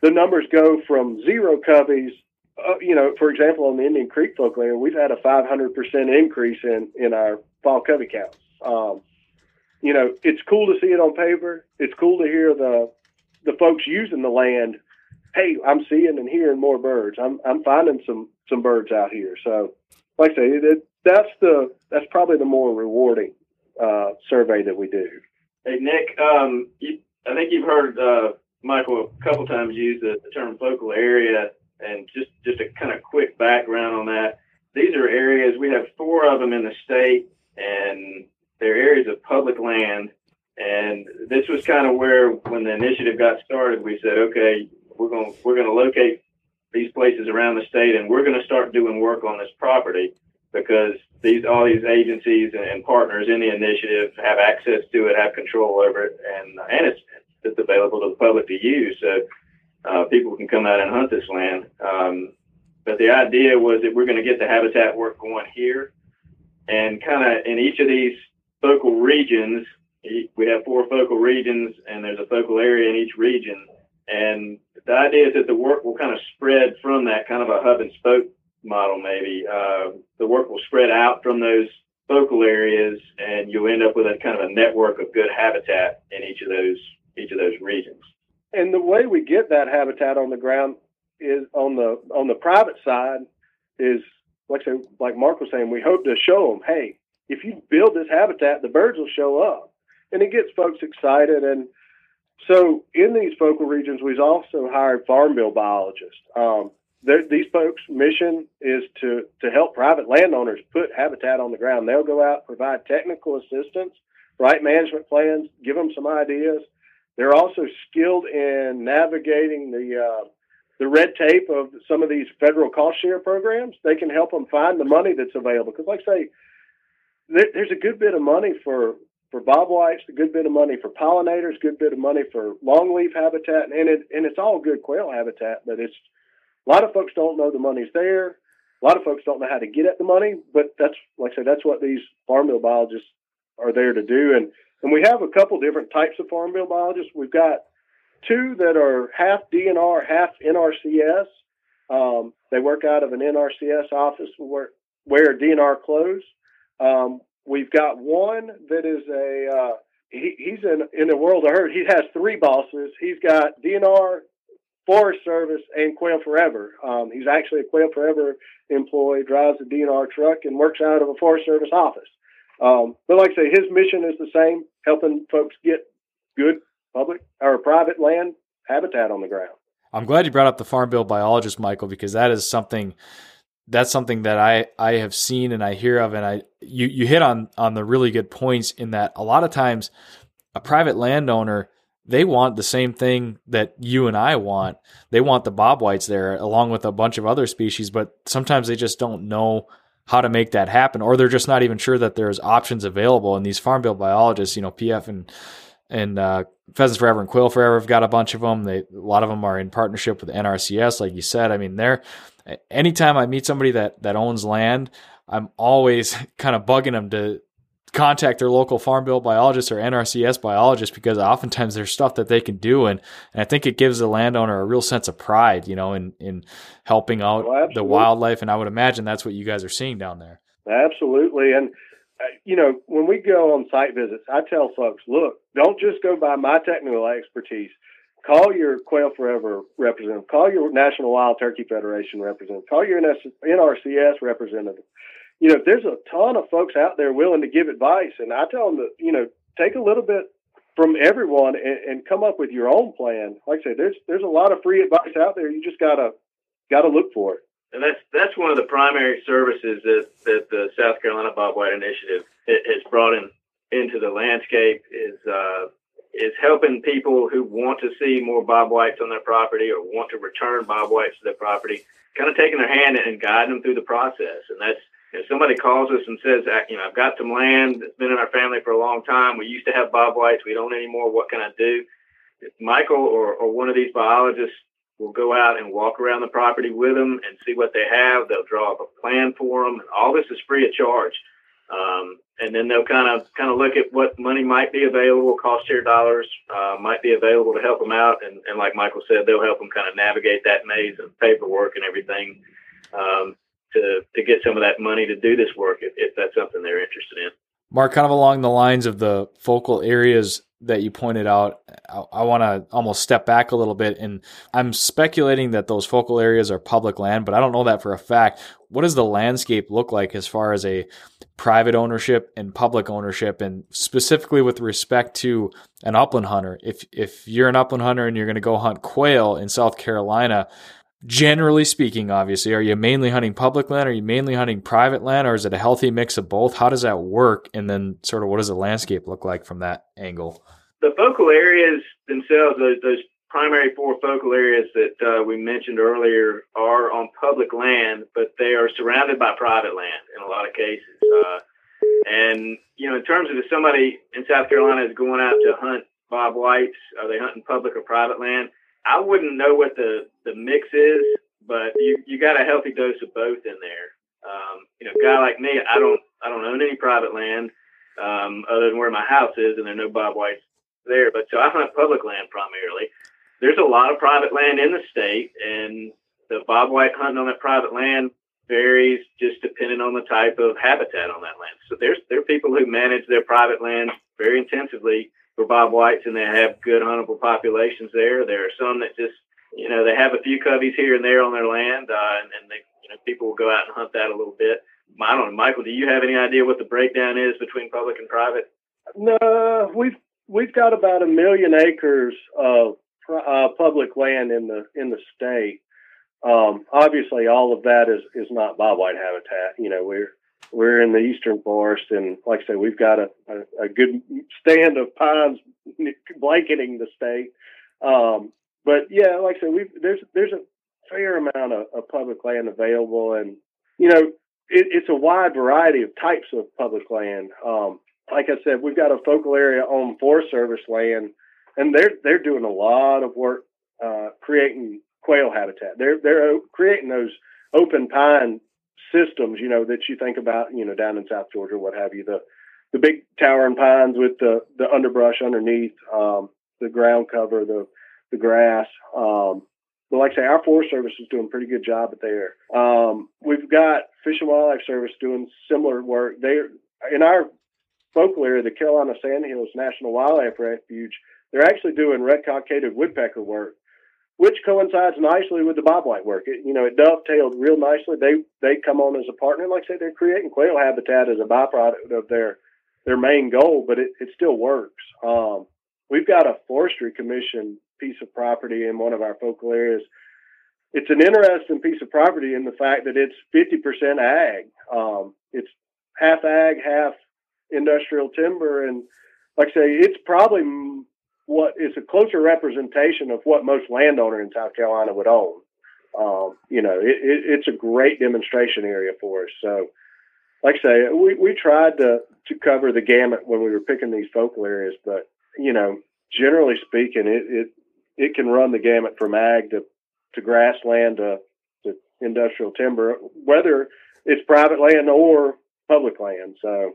the numbers go from zero coveys. Uh, you know, for example, on the Indian Creek focal area, we've had a five hundred percent increase in, in our fall covey counts. Um, you know, it's cool to see it on paper. It's cool to hear the the folks using the land. Hey, I'm seeing and hearing more birds. I'm I'm finding some some birds out here. So, like I say, it, that's the that's probably the more rewarding uh, survey that we do. Hey, Nick, um, you, I think you've heard uh, Michael a couple times use the, the term focal area. And just, just a kind of quick background on that. These are areas, we have four of them in the state, and they're areas of public land. And this was kind of where, when the initiative got started, we said, okay, we're going we're going to locate these places around the state, and we're going to start doing work on this property, because these all these agencies and partners in the initiative have access to it, have control over it, and and it's that's available to the public to use. So uh, people can come out and hunt this land. Um, but the idea was that we're going to get the habitat work going here, and kind of in each of these focal regions, we have four focal regions, and there's a focal area in each region. And the idea is that the work will kind of spread from that, kind of a hub and spoke model maybe. Uh, the work will spread out from those focal areas, and you'll end up with a kind of a network of good habitat in each of those each of those regions. And the way we get that habitat on the ground is on the on the private side is, like say, like Mark was saying, we hope to show them, hey, if you build this habitat, the birds will show up, and it gets folks excited. And so in these focal regions, we've also hired farm bill biologists. Um, these folks' mission is to, to help private landowners put habitat on the ground. They'll go out, provide technical assistance, write management plans, give them some ideas. They're also skilled in navigating the uh, the red tape of some of these federal cost share programs. They can help them find the money that's available. Because, like I say, there, there's a good bit of money for for bobwhites, a good bit of money for pollinators, good bit of money for longleaf habitat, and it and it's all good quail habitat. But it's a lot of folks don't know the money's there. A lot of folks don't know how to get at the money. But that's, like I said, that's what these farm bill biologists are there to do. And and we have a couple different types of farm bill biologists. We've got two that are half D N R, half N R C S. Um, they work out of an N R C S office where where D N R closed. Um, We've got one that is a, uh, he, he's in, in the world of hurt. He has three bosses. He's got D N R, Forest Service, and Quail Forever. Um, he's actually a Quail Forever employee, drives a D N R truck, and works out of a Forest Service office. Um, but like I say, his mission is the same, helping folks get good public or private land habitat on the ground. I'm glad you brought up the farm bill biologist, Michael, because that is something That's something that I, I have seen and I hear of, and I you, you hit on on the really good points in that a lot of times a private landowner, they want the same thing that you and I want. They want the bobwhites there along with a bunch of other species, but sometimes they just don't know how to make that happen, or they're just not even sure that there's options available. And these farm bill biologists, you know, P F and and uh, Pheasants Forever and Quail Forever have got a bunch of them. They, a lot of them are in partnership with N R C S, like you said. I mean, they're anytime I meet somebody that, that owns land, I'm always kind of bugging them to contact their local farm bill biologist or N R C S biologist, because oftentimes there's stuff that they can do. And, and I think it gives the landowner a real sense of pride, you know, in, in helping out oh, the wildlife. And I would imagine that's what you guys are seeing down there. Absolutely. And, you know, when we go on site visits, I tell folks, look, don't just go by my technical expertise. Call your Quail Forever representative. Call your National Wild Turkey Federation representative. Call your N R C S representative. You know, there's a ton of folks out there willing to give advice, and I tell them that, you know, take a little bit from everyone and, and come up with your own plan. Like I said, there's there's a lot of free advice out there. You just gotta gotta look for it. And that's that's one of the primary services that that the South Carolina Bob White Initiative has brought in into the landscape is. Uh, is helping people who want to see more bobwhites on their property or want to return bobwhites to their property, kind of taking their hand and guiding them through the process. And that's, if somebody calls us and says, you know, I've got some land that's been in our family for a long time. We used to have bobwhites. We don't anymore. What can I do? Michael or, or one of these biologists will go out and walk around the property with them and see what they have. They'll draw up a plan for them. And all this is free of charge. Um, and then they'll kind of kind of look at what money might be available, cost share dollars uh, might be available to help them out. And, and like Michael said, they'll help them kind of navigate that maze of paperwork and everything um, to to get some of that money to do this work if, if that's something they're interested in. Mark, kind of along the lines of the focal areas that you pointed out, I, I want to almost step back a little bit, and I'm speculating that those focal areas are public land, but I don't know that for a fact. What does the landscape look like as far as a private ownership and public ownership, and specifically with respect to an upland hunter? If if you're an upland hunter and you're going to go hunt quail in South Carolina, generally speaking, obviously, are you mainly hunting public land? Are you mainly hunting private land? Or is it a healthy mix of both? How does that work? And then sort of what does the landscape look like from that angle? The focal areas themselves, those, those primary four focal areas that uh, we mentioned earlier are on public land, but they are surrounded by private land in a lot of cases. Uh, and, you know, in terms of if somebody in South Carolina is going out to hunt Bobwhites? Are they hunting public or private land? I wouldn't know what the, the mix is, but you, you got a healthy dose of both in there. Um, you know, a guy like me, I don't I don't own any private land um, other than where my house is, and there are no Bobwhites there. But so I hunt public land primarily. There's a lot of private land in the state, and the Bobwhite hunting on that private land varies just depending on the type of habitat on that land. So there's there are people who manage their private land very intensively for Bobwhites, and they have good huntable populations there. There are some that just, you know, they have a few coveys here and there on their land, uh, and, and they, you know, people will go out and hunt that a little bit. I don't know, Michael, do you have any idea what the breakdown is between public and private? No, we've we've got about a million acres of uh, public land in the in the state. Um, obviously, all of that is, is not bobwhite habitat. You know, we're we're in the eastern forest, and like I say, we've got a, a, a good stand of pines blanketing the state. Um, but yeah, like I said, we've there's there's a fair amount of, of public land available, and you know, it, it's a wide variety of types of public land. Um, like I said, we've got a focal area on Forest Service land, and they're they're doing a lot of work uh, creating quail habitat. They're they're creating those open pine systems, you know, that you think about, you know, down in South Georgia, what have you, the the big towering pines with the, the underbrush underneath, um, the ground cover, the the grass. Um, but like I say, our Forest Service is doing a pretty good job there. Um, we've got Fish and Wildlife Service doing similar work. They're in our focal area, the Carolina Sandhills National Wildlife Refuge. They're actually doing red-cockaded woodpecker work, which coincides nicely with the bobwhite work. It, you know, it dovetailed real nicely. They they come on as a partner. Like I said, they're creating quail habitat as a byproduct of their their main goal, but it, it still works. Um, we've got a forestry commission piece of property in one of our focal areas. It's an interesting piece of property in the fact that it's fifty percent ag. Um, it's half ag, half industrial timber. And like I say, it's probably what is a closer representation of what most landowner in South Carolina would own. Um, you know, it, it, it's a great demonstration area for us. So, like I say, we, we tried to, to cover the gamut when we were picking these focal areas, but, you know, generally speaking, it, it, it can run the gamut from ag to, to grassland to, to industrial timber, whether it's private land or public land. So,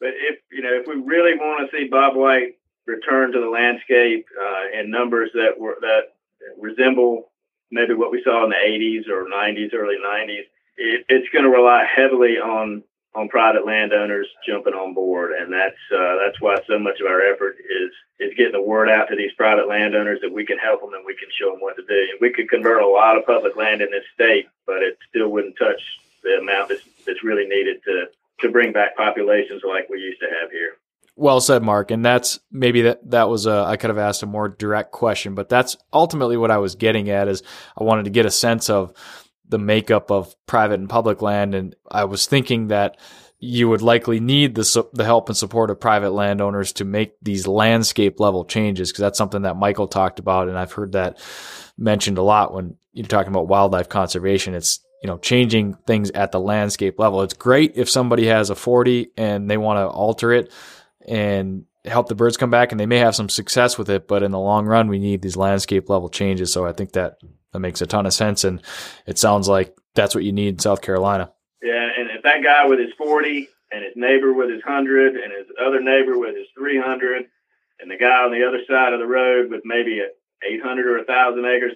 but if, you know, if we really want to see bobwhite return to the landscape uh, in numbers that were that resemble maybe what we saw in the eighties or nineties, early nineties, it, it's going to rely heavily on on private landowners jumping on board, and that's uh, that's why so much of our effort is is getting the word out to these private landowners that we can help them and we can show them what to do. And we could convert a lot of public land in this state, but it still wouldn't touch the amount that's, that's really needed to to bring back populations like we used to have here. Well said, Mark. And that's maybe that, that was a, I could have asked a more direct question, but that's ultimately what I was getting at is I wanted to get a sense of the makeup of private and public land. And I was thinking that you would likely need the, the help and support of private landowners to make these landscape level changes, because that's something that Michael talked about. And I've heard that mentioned a lot when you're talking about wildlife conservation. It's, you know, changing things at the landscape level. It's great if somebody has a forty and they want to alter it and help the birds come back, and they may have some success with it, but in the long run, we need these landscape level changes. So I think that, that makes a ton of sense. And it sounds like that's what you need in South Carolina. Yeah. And if that guy with his forty and his neighbor with his hundred and his other neighbor with his three hundred and the guy on the other side of the road with maybe eight hundred or a thousand acres,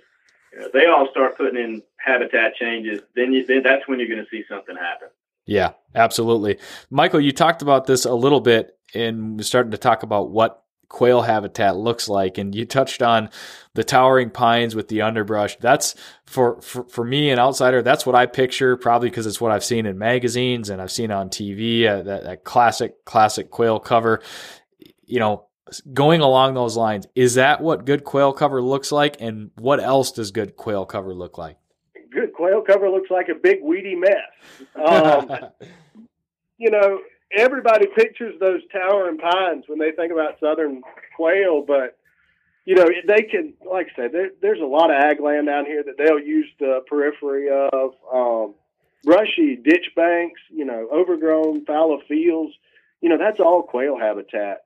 you know, they all start putting in habitat changes. Then you then that's when you're going to see something happen. Yeah, absolutely. Michael, you talked about this a little bit, and we're starting to talk about what quail habitat looks like. And you touched on the towering pines with the underbrush. That's for, for, for me, an outsider, that's what I picture, probably because it's what I've seen in magazines and I've seen on T V, uh, that, that classic, classic quail cover. You know, going along those lines, is that what good quail cover looks like? And what else does good quail cover look like? Good quail cover looks like a big weedy mess. Um, you know, everybody pictures those towering pines when they think about southern quail, but you know, they can, like I said, there, there's a lot of ag land down here that they'll use the periphery of, um, brushy ditch banks, you know, overgrown fallow fields. You know, that's all quail habitat.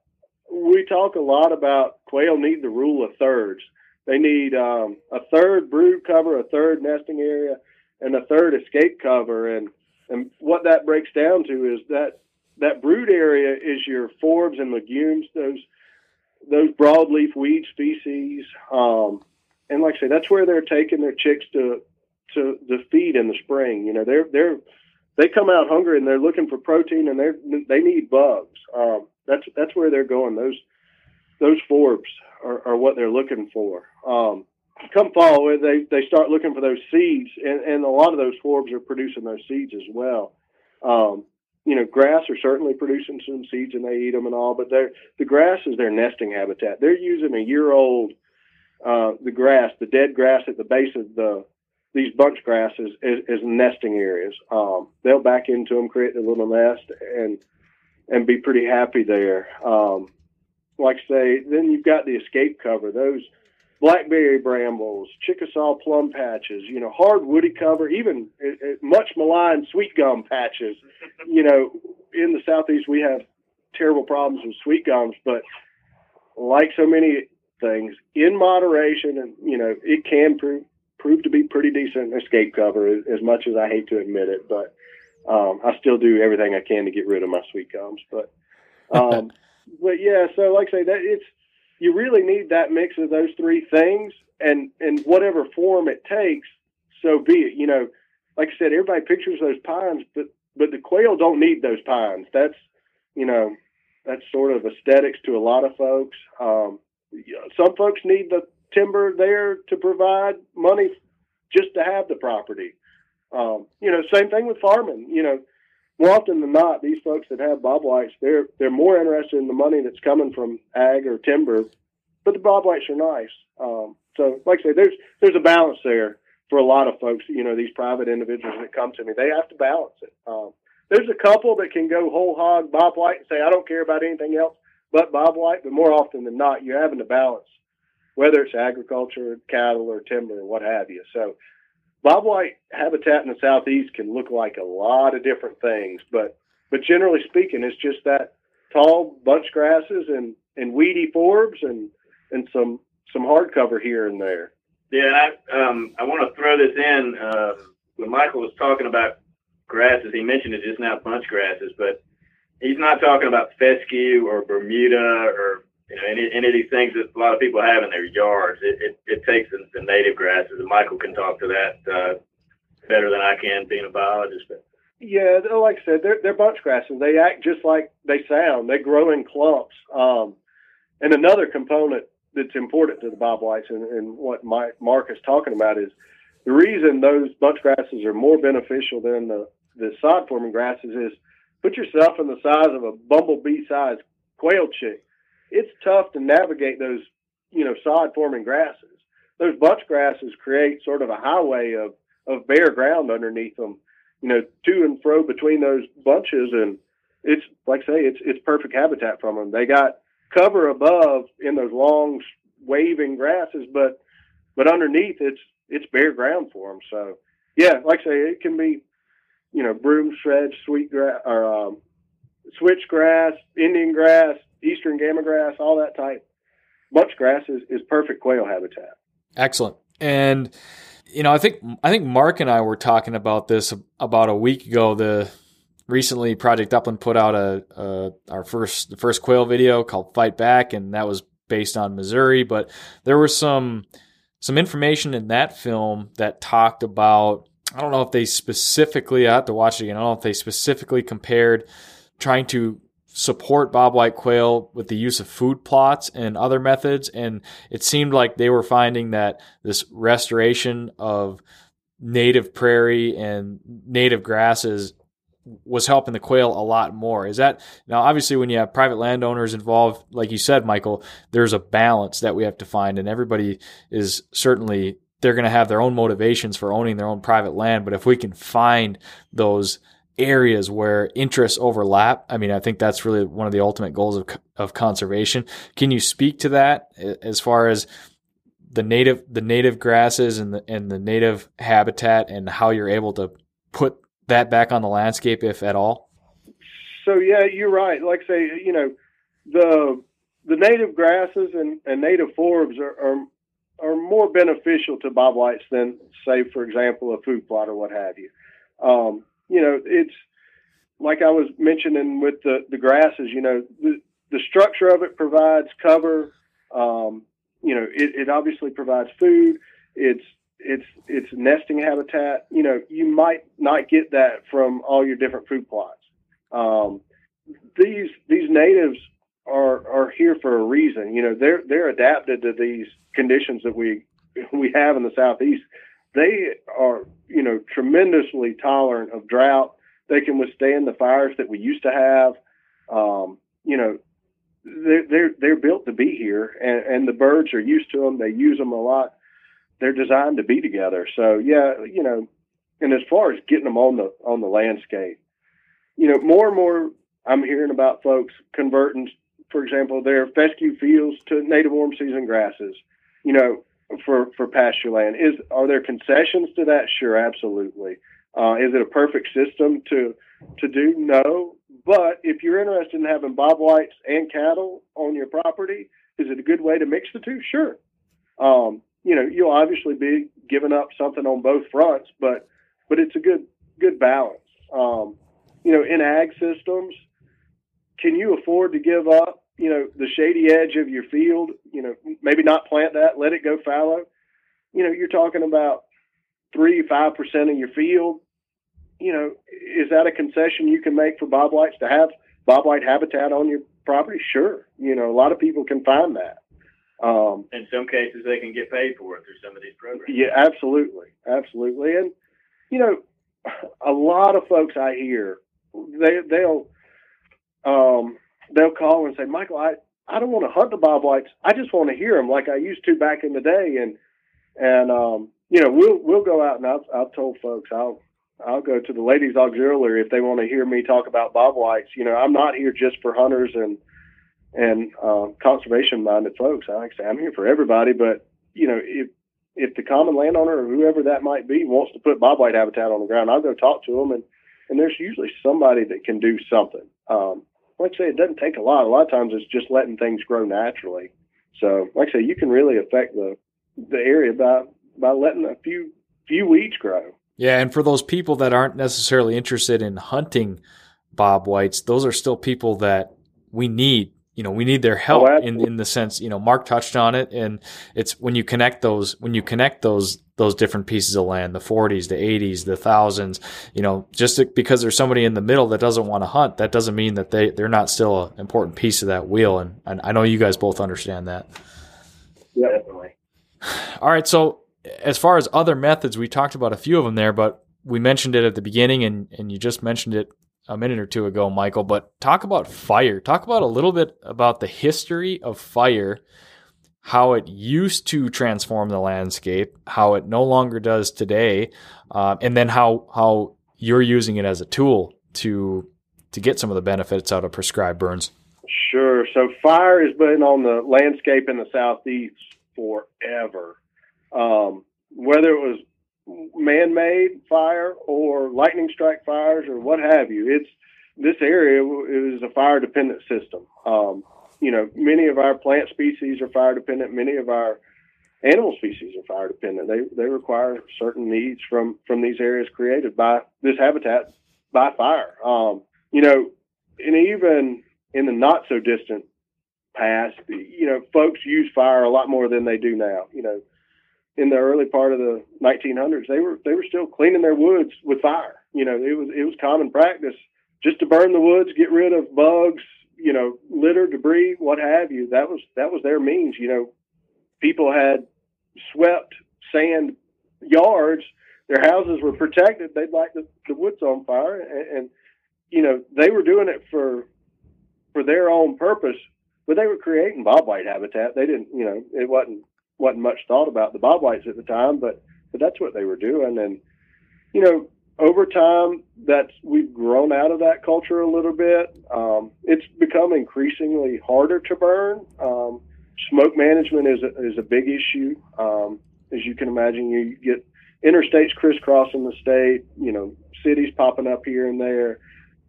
we talk a lot about quail need the rule of thirds. They need um, a third brood cover, a third nesting area, and a third escape cover. And, and what that breaks down to is that that brood area is your forbs and legumes, those those broadleaf weed species. Um, and like I say, that's where they're taking their chicks to to the feed in the spring. You know, they're they're they come out hungry and they're looking for protein, and they they need bugs. Um, that's that's where they're going. Those those forbs are, are what they're looking for. Um, come fall, they they start looking for those seeds, and, and a lot of those forbs are producing those seeds as well. Um, you know, grass are certainly producing some seeds, and they eat them and all, but they're, the grass is their nesting habitat. They're using a year old uh, the grass, the dead grass at the base of the these bunch grasses is, is nesting areas. Um, they'll back into them, create a little nest, and and be pretty happy there. Um, like I say, then you've got the escape cover, those blackberry brambles, Chickasaw plum patches, you know, hard woody cover, even it, it, much maligned sweet gum patches. You know, in the Southeast, we have terrible problems with sweet gums, but like so many things, in moderation, and, you know, it can prove proved to be pretty decent escape cover, as much as I hate to admit it, but um, I still do everything I can to get rid of my sweet gums. But, um, but yeah, so like I say, that it's you really need that mix of those three things, and in whatever form it takes, so be it. You know, like I said, everybody pictures those pines, but but the quail don't need those pines. That's, you know, that's sort of aesthetics to a lot of folks. Um, some folks need the timber there to provide money just to have the property. Um, you know, same thing with farming. You know, more often than not, these folks that have bobwhites, they're they're more interested in the money that's coming from ag or timber, but the bobwhites are nice. Um, so, like I say, there's there's a balance there for a lot of folks. You know, these private individuals that come to me, they have to balance it. Um, there's a couple that can go whole hog bobwhite and say, I don't care about anything else but bobwhite, but more often than not, you're having to balance whether it's agriculture, cattle, or timber, or what have you. So bobwhite habitat in the Southeast can look like a lot of different things, but but generally speaking, it's just that tall bunch grasses and, and weedy forbs and and some some hardcover here and there. Yeah, and I, um, I want to throw this in. Uh, when Michael was talking about grasses, he mentioned it just now, bunch grasses, but he's not talking about fescue or Bermuda or You know, any, any of these things that a lot of people have in their yards. It it, it takes the, the native grasses, and Michael can talk to that uh, better than I can, being a biologist. But. Yeah, like I said, they're, they're bunch grasses. They act just like they sound. They grow in clumps. Um, and another component that's important to the bobwhites and, and what my, Mark is talking about is the reason those bunch grasses are more beneficial than the, the sod-forming grasses is put yourself in the size of a bumblebee-sized quail chick. It's tough to navigate those, you know, sod-forming grasses. Those bunch grasses create sort of a highway of, of bare ground underneath them, you know, to and fro between those bunches. And it's, like I say, it's it's perfect habitat from them. They got cover above in those long, waving grasses, but but underneath it's it's bare ground for them. So, yeah, like I say, it can be, you know, broom, shred, sweet grass, or um, switch grass, Indian grass, Eastern gamma grass, all that type. Bunch grass is, is perfect quail habitat. Excellent. And, you know, I think I think Mark and I were talking about this about a week ago. The recently Project Upland put out a, a our first the first quail video called Fight Back, and that was based on Missouri. But there was some some information in that film that talked about, I don't know if they specifically, I have to watch it again, I don't know if they specifically compared trying to support bobwhite quail with the use of food plots and other methods. And it seemed like they were finding that this restoration of native prairie and native grasses was helping the quail a lot more. Is that now, obviously when you have private landowners involved, like you said, Michael, there's a balance that we have to find, and everybody is certainly, they're going to have their own motivations for owning their own private land. But if we can find those areas where interests overlap, I mean, I think that's really one of the ultimate goals of of conservation. Can you speak to that as far as the native the native grasses and the and the native habitat and how you're able to put that back on the landscape, if at all? So yeah, you're right. Like I say, you know, the the native grasses and, and native forbs are, are are more beneficial to bobwhites than, say, for example, a food plot or what have you. Um, you know, it's like I was mentioning with the, the grasses, you know, the, the structure of it provides cover. Um, you know, it, it obviously provides food. It's, it's, it's nesting habitat. You know, you might not get that from all your different food plots. Um, these, these natives are, are here for a reason. You know, they're, they're adapted to these conditions that we, we have in the Southeast. They are, you know, tremendously tolerant of drought. They can withstand the fires that we used to have. Um, you know, they're, they're, they're built to be here, and, and the birds are used to them. They use them a lot. They're designed to be together. So yeah, you know, and as far as getting them on the, on the landscape, you know, more and more I'm hearing about folks converting, for example, their fescue fields to native warm season grasses, you know, for, for pasture land. Is, are there concessions to that? Sure. Absolutely. Uh, is it a perfect system to, to do? No. But if you're interested in having bobwhites and cattle on your property, is it a good way to mix the two? Sure. Um, you know, you'll obviously be giving up something on both fronts, but, but it's a good, good balance. Um, you know, in ag systems, can you afford to give up, you know, the shady edge of your field, you know, maybe not plant that, let it go fallow? You know, you're talking about three, five percent of your field. You know, is that a concession you can make for bobwhites to have bobwhite habitat on your property? Sure. You know, a lot of people can find that. Um, in some cases, they can get paid for it through some of these programs. Yeah, absolutely. Absolutely. And, you know, a lot of folks I hear, they, they'll, um, they'll call and say, Michael, I, I don't want to hunt the bobwhites. I just want to hear them like I used to back in the day. And, and, um, you know, we'll, we'll go out, and I've, I've told folks, I'll, I'll go to the ladies auxiliary if they want to hear me talk about bobwhites. You know, I'm not here just for hunters and, and, um, uh, conservation minded folks. I like to say I'm here for everybody, but you know, if, if the common landowner or whoever that might be wants to put bobwhite habitat on the ground, I'll go talk to them. And, and there's usually somebody that can do something. Um, like I say, it doesn't take a lot. A lot of times it's just letting things grow naturally. So like I say, you can really affect the, the area by, by letting a few, few weeds grow. Yeah, and for those people that aren't necessarily interested in hunting bobwhites, those are still people that we need. You know, we need their help oh, in, in the sense, you know, Mark touched on it, and it's when you connect those, when you connect those, those different pieces of land, the forties, the eighties, the thousands, you know, just to, because there's somebody in the middle that doesn't want to hunt, that doesn't mean that they, they're not still an important piece of that wheel. And, and I know you guys both understand that. Yeah, definitely. All right. So, as far as other methods, we talked about a few of them there, but we mentioned it at the beginning, and, and you just mentioned it a minute or two ago, Michael, but talk about fire. Talk about a little bit about the history of fire, how it used to transform the landscape, how it no longer does today, uh, and then how how you're using it as a tool to to get some of the benefits out of prescribed burns. Sure. So fire has been on the landscape in the Southeast forever. Um, whether it was man-made fire or lightning strike fires or what have you, it's this area is a fire-dependent system. Um, you know, many of our plant species are fire-dependent. Many of our animal species are fire-dependent. They they require certain needs from from these areas created by this habitat by fire. Um, you know, and even in the not-so-distant past, you know, folks use fire a lot more than they do now. You know, in the early part of the nineteen hundreds, they were, they were still cleaning their woods with fire. You know, it was, it was common practice just to burn the woods, get rid of bugs, you know, litter, debris, what have you. That was, that was their means. You know, people had swept sand yards. Their houses were protected. They'd light the, the woods on fire. And, and, you know, they were doing it for, for their own purpose, but they were creating bobwhite habitat. They didn't, you know, it wasn't, wasn't much thought about the bobwhites at the time, but, but that's what they were doing. And, you know, over time that's, we've grown out of that culture a little bit. Um, it's become increasingly harder to burn. Um, smoke management is a, is a big issue. Um, as you can imagine, you get interstates crisscrossing the state, you know, cities popping up here and there.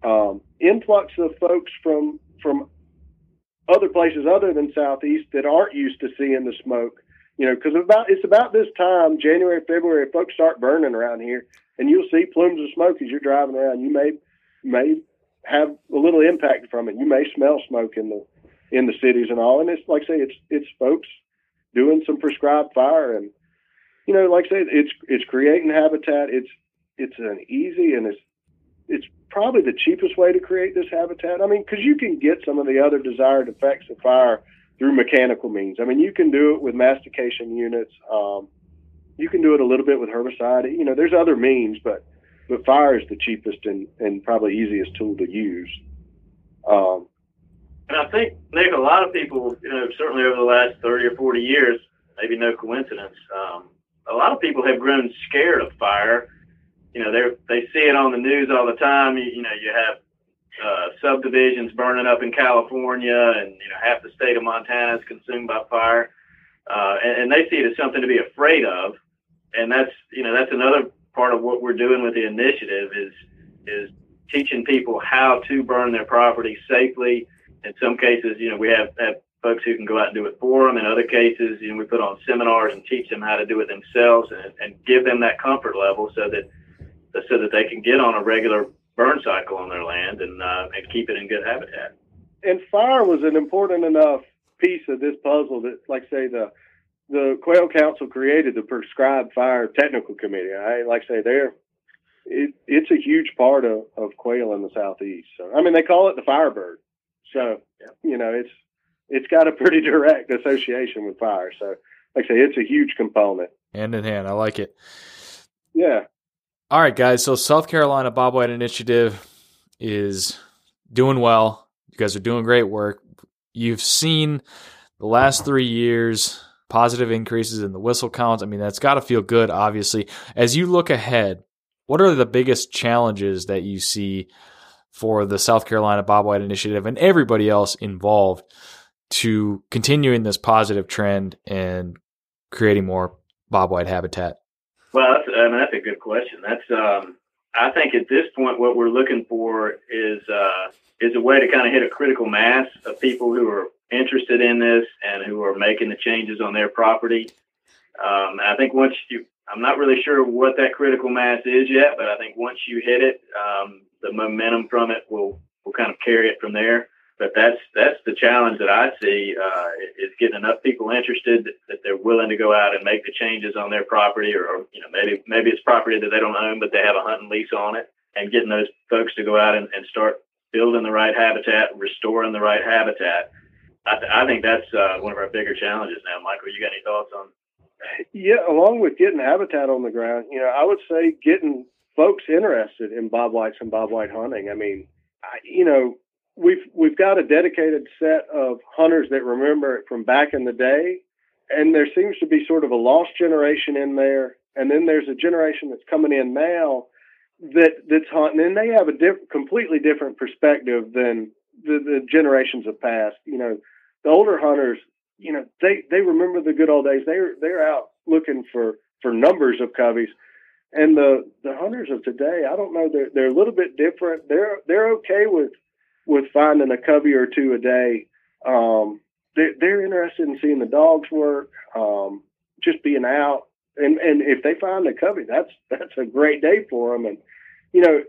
Um, influx of folks from, from other places other than Southeast that aren't used to seeing the smoke. You know, because about it's about this time, January, February, folks start burning around here, and you'll see plumes of smoke as you're driving around. You may may have a little impact from it. You may smell smoke in the in the cities and all. And it's like I say, it's it's folks doing some prescribed fire, and you know, like I say, it's it's creating habitat. It's it's an easy and it's it's probably the cheapest way to create this habitat. I mean, because you can get some of the other desired effects of fire through mechanical means. I mean, you can do it with mastication units. Um, you can do it a little bit with herbicide. You know, there's other means, but, but fire is the cheapest and, and probably easiest tool to use. Um, and I think, Nick, a lot of people, you know, certainly over the last thirty or forty years, maybe no coincidence, um, a lot of people have grown scared of fire. You know, they they see it on the news all the time. You, you know, you have Uh, subdivisions burning up in California, and you know half the state of Montana is consumed by fire, uh, and, and they see it as something to be afraid of, and that's you know that's another part of what we're doing with the initiative is is teaching people how to burn their property safely. In some cases, you know we have, have folks who can go out and do it for them. In other cases, you know we put on seminars and teach them how to do it themselves, and, and give them that comfort level so that so that they can get on a regular burn cycle on their land and uh, and keep it in good habitat. And fire was an important enough piece of this puzzle that, like say, the the Quail Council created the Prescribed Fire Technical Committee. I like say they're it, it's a huge part of, of quail in the Southeast. So I mean, they call it the firebird. So yeah. you know, it's it's got a pretty direct association with fire. So like say, it's a huge component. Hand in hand, I like it. Yeah. All right, guys, so South Carolina Bob White Initiative is doing well. You guys are doing great work. You've seen the last three years positive increases in the whistle counts. I mean, that's got to feel good, obviously. As you look ahead, what are the biggest challenges that you see for the South Carolina Bob White Initiative and everybody else involved to continuing this positive trend and creating more Bob White habitat? Well, that's, I mean, that's a good question. That's, um, I think at this point, what we're looking for is, uh, is a way to kind of hit a critical mass of people who are interested in this and who are making the changes on their property. Um, I think once you, I'm not really sure what that critical mass is yet, but I think once you hit it, um, the momentum from it will, will kind of carry it from there. But that's, that's the challenge that I see, uh, is getting enough people interested that, that they're willing to go out and make the changes on their property, or, or, you know, maybe, maybe it's property that they don't own, but they have a hunt and lease on it, and getting those folks to go out and, and start building the right habitat, restoring the right habitat. I, th- I think that's, uh, one of our bigger challenges now. Michael, you got any thoughts on that? Yeah. Along with getting habitat on the ground, you know, I would say getting folks interested in bobwhites and bobwhite hunting. I mean, I, you know, We've we've got a dedicated set of hunters that remember it from back in the day, and there seems to be sort of a lost generation in there, and then there's a generation that's coming in now that that's hunting, and they have a diff- completely different perspective than the, the generations of past. You know, the older hunters, you know, they, they remember the good old days. They're they're out looking for, for numbers of coveys. And the, the hunters of today, I don't know, they're they're a little bit different. They're they're okay with with finding a covey or two a day. Um, they're, they're interested in seeing the dogs work, um, just being out. And, and if they find a covey, that's, that's a great day for them. And, you know,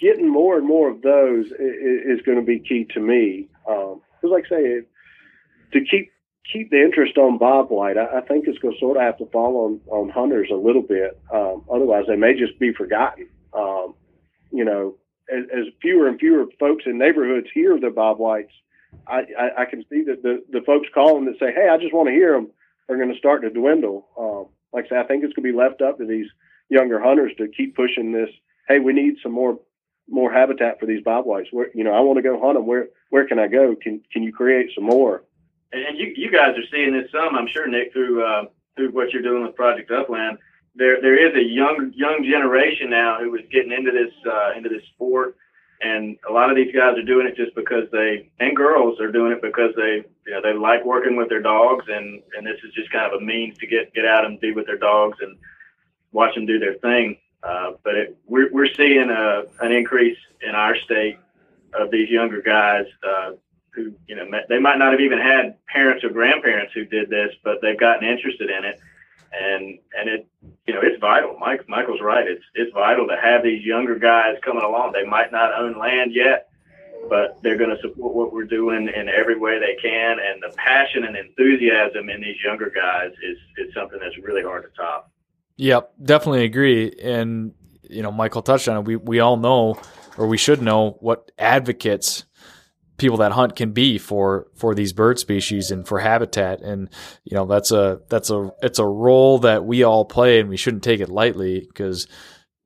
getting more and more of those is, is going to be key to me. Um, cause like I say, to keep, keep the interest on bobwhite, I, I think it's going to sort of have to fall on, on hunters a little bit. Um, otherwise they may just be forgotten. Um, you know, as fewer and fewer folks in neighborhoods hear the bobwhites, I, I, I can see that the, the folks calling that say, hey, I just want to hear them, are going to start to dwindle. Um, like I said, I think it's going to be left up to these younger hunters to keep pushing this. Hey, we need some more more habitat for these bobwhites. Where, you know, I want to go hunt them. Where where can I go? Can can you create some more? And you you guys are seeing this some, I'm sure, Nick, through uh, through what you're doing with Project Upland. There, there is a young, young generation now who is getting into this, uh, into this sport, and a lot of these guys are doing it just because they, and girls are doing it because they, you know, they like working with their dogs, and, and this is just kind of a means to get, get out and be with their dogs and watch them do their thing. Uh, but it, we're, we're seeing a, an increase in our state of these younger guys, uh, who, you know, they might not have even had parents or grandparents who did this, but they've gotten interested in it. And, and it, you know, it's vital. Mike, Michael's right. It's, it's vital to have these younger guys coming along. They might not own land yet, but they're going to support what we're doing in every way they can. And the passion and enthusiasm in these younger guys is, is something that's really hard to top. Yep, definitely agree. And, you know, Michael touched on it. We, we all know, or we should know, what advocates people that hunt can be for, for these bird species and for habitat. And, you know, that's a, that's a, it's a role that we all play, and we shouldn't take it lightly, because,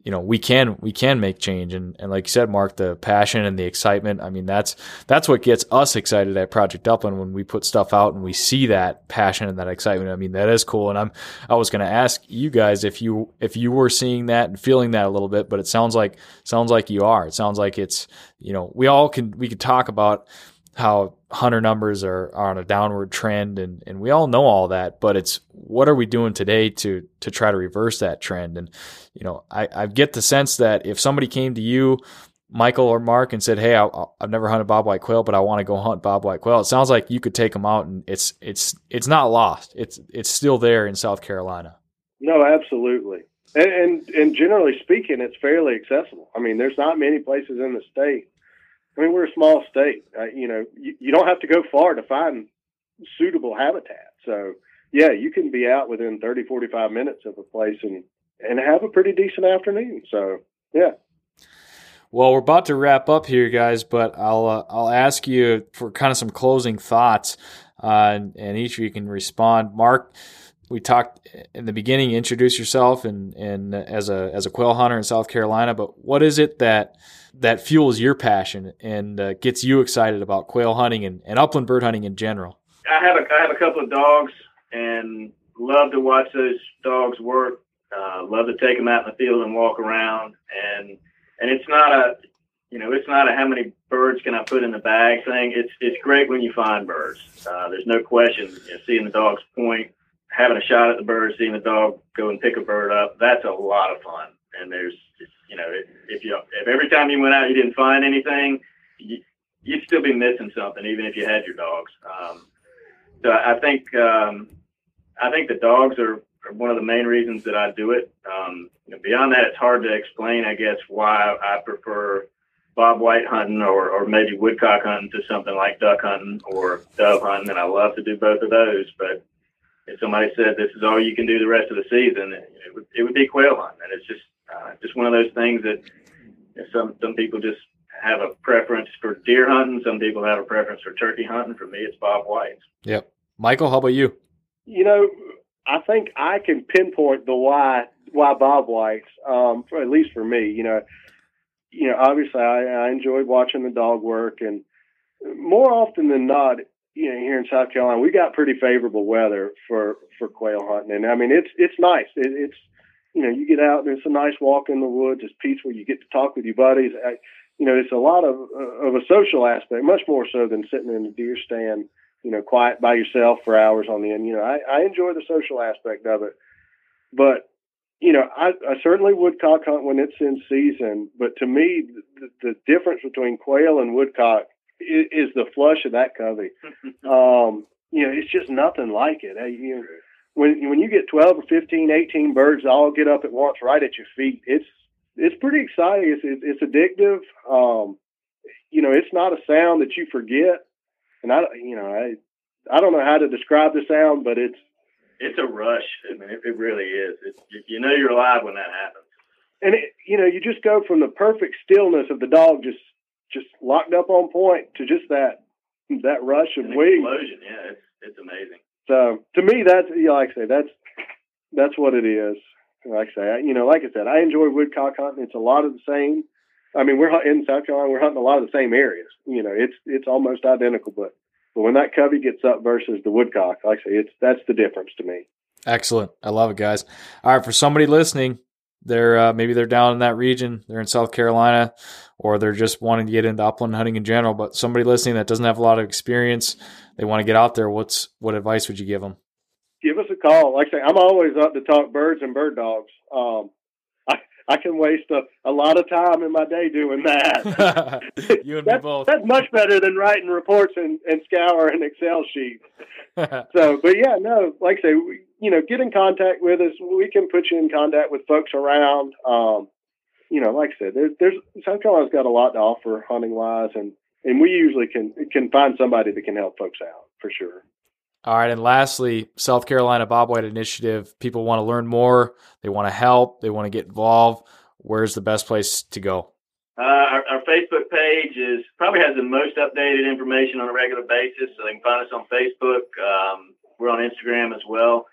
you know, we can, we can make change. And, and like you said, Mark, the passion and the excitement, I mean, that's, that's what gets us excited at Project Upland, when we put stuff out and we see that passion and that excitement. I mean, that is cool. And I'm, I was going to ask you guys if you, if you were seeing that and feeling that a little bit, but it sounds like, sounds like you are. It sounds like it's, you know, we all can, we can talk about how hunter numbers are, are on a downward trend, and, and we all know all that, but it's, what are we doing today to, to try to reverse that trend? And, you know, I, I get the sense that if somebody came to you, Michael or Mark, and said, hey, I, I've never hunted bobwhite quail, but I want to go hunt bobwhite quail, it sounds like you could take them out, and it's, it's, it's not lost. It's, it's still there in South Carolina. No, absolutely. And, and, and generally speaking, it's fairly accessible. I mean, there's not many places in the state. I mean, we're a small state. Uh, you know, you, you don't have to go far to find suitable habitat. So, yeah, you can be out within thirty, forty-five minutes of a place and, and have a pretty decent afternoon. So, yeah. Well, we're about to wrap up here, guys, but I'll uh, I'll ask you for kind of some closing thoughts, uh, and, and each of you can respond. Mark, we talked in the beginning, introduce yourself and, and as a, as a quail hunter in South Carolina, but what is it that, that fuels your passion and uh, gets you excited about quail hunting and, and upland bird hunting in general? I have a, I have a couple of dogs and love to watch those dogs work. Uh, love to take them out in the field and walk around. And, and it's not a, you know, it's not a how many birds can I put in the bag thing. It's, it's great when you find birds. Uh, there's no question, you know, seeing the dogs point, having a shot at the bird, seeing the dog go and pick a bird up, that's a lot of fun. And there's, you know, if you if every time you went out you didn't find anything, you, you'd still be missing something, even if you had your dogs. Um, so I think um, I think the dogs are, are one of the main reasons that I do it. Um, you know, beyond that, it's hard to explain, I guess, why I prefer bobwhite hunting or, or maybe woodcock hunting to something like duck hunting or dove hunting, and I love to do both of those, but if somebody said this is all you can do the rest of the season, it would, it would be quail hunting. And it's just uh, just one of those things that, you know, some some people just have a preference for deer hunting. Some people have a preference for turkey hunting. For me, it's bobwhite. Yep. Michael, how about you? You know, I think I can pinpoint the why why bobwhites, um, for, at least for me. You know, you know, obviously I, I enjoyed watching the dog work, and more often than not, you know, here in South Carolina, we got pretty favorable weather for, for quail hunting. And I mean, it's, it's nice. It, it's, you know, you get out and it's a nice walk in the woods. It's peaceful. You get to talk with your buddies. I, you know, it's a lot of, uh, of a social aspect, much more so than sitting in a deer stand, you know, quiet by yourself for hours on end. You know, I, I enjoy the social aspect of it, but you know, I, I certainly woodcock hunt when it's in season, but to me, the, the difference between quail and woodcock is the flush of that covey. Um, you know, it's just nothing like it. You know, when when you get twelve or fifteen, eighteen birds all get up at once right at your feet, it's it's pretty exciting. It's, it's addictive. Um, you know, it's not a sound that you forget. And I, you know, I I don't know how to describe the sound, but it's it's a rush. I mean, it, it really is. It's, you know, you're alive when that happens. And it, you know, you just go from the perfect stillness of the dog just just locked up on point to just that that rush of wings. Explosion, yeah, it's, it's amazing. So to me, that's, you know, like I say, that's that's what it is. Like I say, I, you know, like I said, I enjoy woodcock hunting. It's a lot of the same. I mean, we're in South Carolina, we're hunting a lot of the same areas. You know, it's it's almost identical. But but when that covey gets up versus the woodcock, like I say, it's that's the difference to me. Excellent, I love it, guys. All right, for somebody listening, They're uh, maybe they're down in that region, they're in South Carolina, or they're just wanting to get into upland hunting in general, but somebody listening that doesn't have a lot of experience, they want to get out there, what's what advice would you give them? Give us a call. Like I say, I'm always up to talk birds and bird dogs. Um, I, I can waste a, a lot of time in my day doing that. You and me both. That's much better than writing reports and, and scour an Excel sheet. So, but yeah, no, like I say, we, you know, get in contact with us. We can put you in contact with folks around. Um, you know, like I said, there, there's South Carolina's got a lot to offer hunting wise, and, and we usually can can find somebody that can help folks out for sure. All right. And lastly, South Carolina Bobwhite Initiative. People want to learn more. They want to help. They want to get involved. Where's the best place to go? Uh, our, our Facebook page is probably has the most updated information on a regular basis. So they can find us on Facebook. Um, we're on Instagram as well.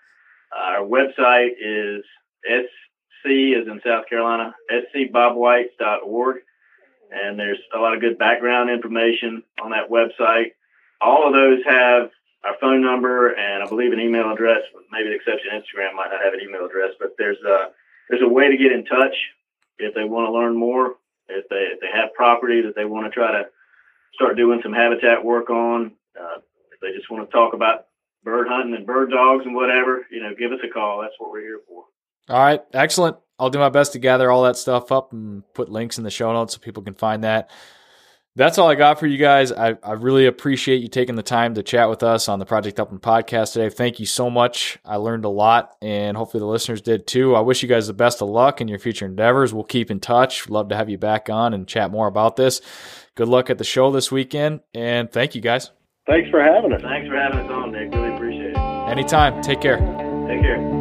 Uh, our website is S C, as in South Carolina, s c bobwhites dot org. And there's a lot of good background information on that website. All of those have our phone number and I believe an email address. Maybe the exception Instagram might not have an email address, but there's a there's a way to get in touch if they want to learn more, if they if they have property that they want to try to start doing some habitat work on, uh, if they just want to talk about bird hunting and bird dogs and whatever, you know, give us a call. That's what we're here for. All right, excellent. I'll do my best to gather all that stuff up and put links in the show notes so people can find that. That's all I got for you guys. I, I really appreciate you taking the time to chat with us on the Project Upland podcast today. Thank you so much. I learned a lot, and hopefully the listeners did too. I wish you guys the best of luck in your future endeavors. We'll keep in touch. Love to have you back on and chat more about this. Good luck at the show this weekend, and thank you guys. Thanks for having us. Thanks for having us on, Nick. Really appreciate it. Anytime. Take care. Take care.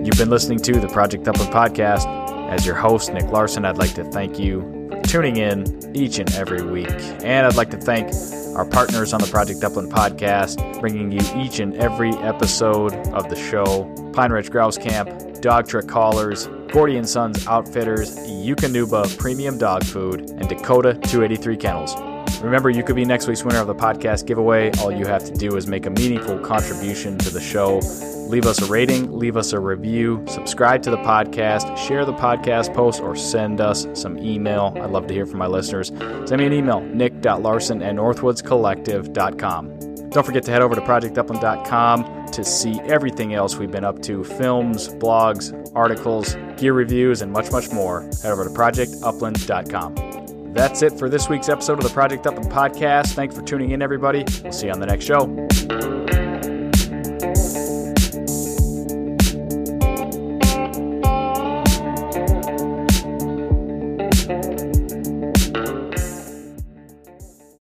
You've been listening to the Project Upland podcast. As your host, Nick Larson, I'd like to thank you for tuning in each and every week. And I'd like to thank our partners on the Project Upland podcast, bringing you each and every episode of the show: Pine Ridge Grouse Camp, Dogtra Callers, Gordy and Sons Outfitters, Eukanuba Premium Dog Food, and Dakota two eighty-three Kennels. Remember, you could be next week's winner of the podcast giveaway. All you have to do is make a meaningful contribution to the show. Leave us a rating, leave us a review, subscribe to the podcast, share the podcast post, or send us some email. I'd love to hear from my listeners. Send me an email, nick dot larson at northwoods collective dot com. Don't forget to head over to project upland dot com to see everything else we've been up to: films, blogs, articles, gear reviews, and much, much more. Head over to project upland dot com. That's it for this week's episode of the Project Upland podcast. Thanks for tuning in, everybody. We'll see you on the next show.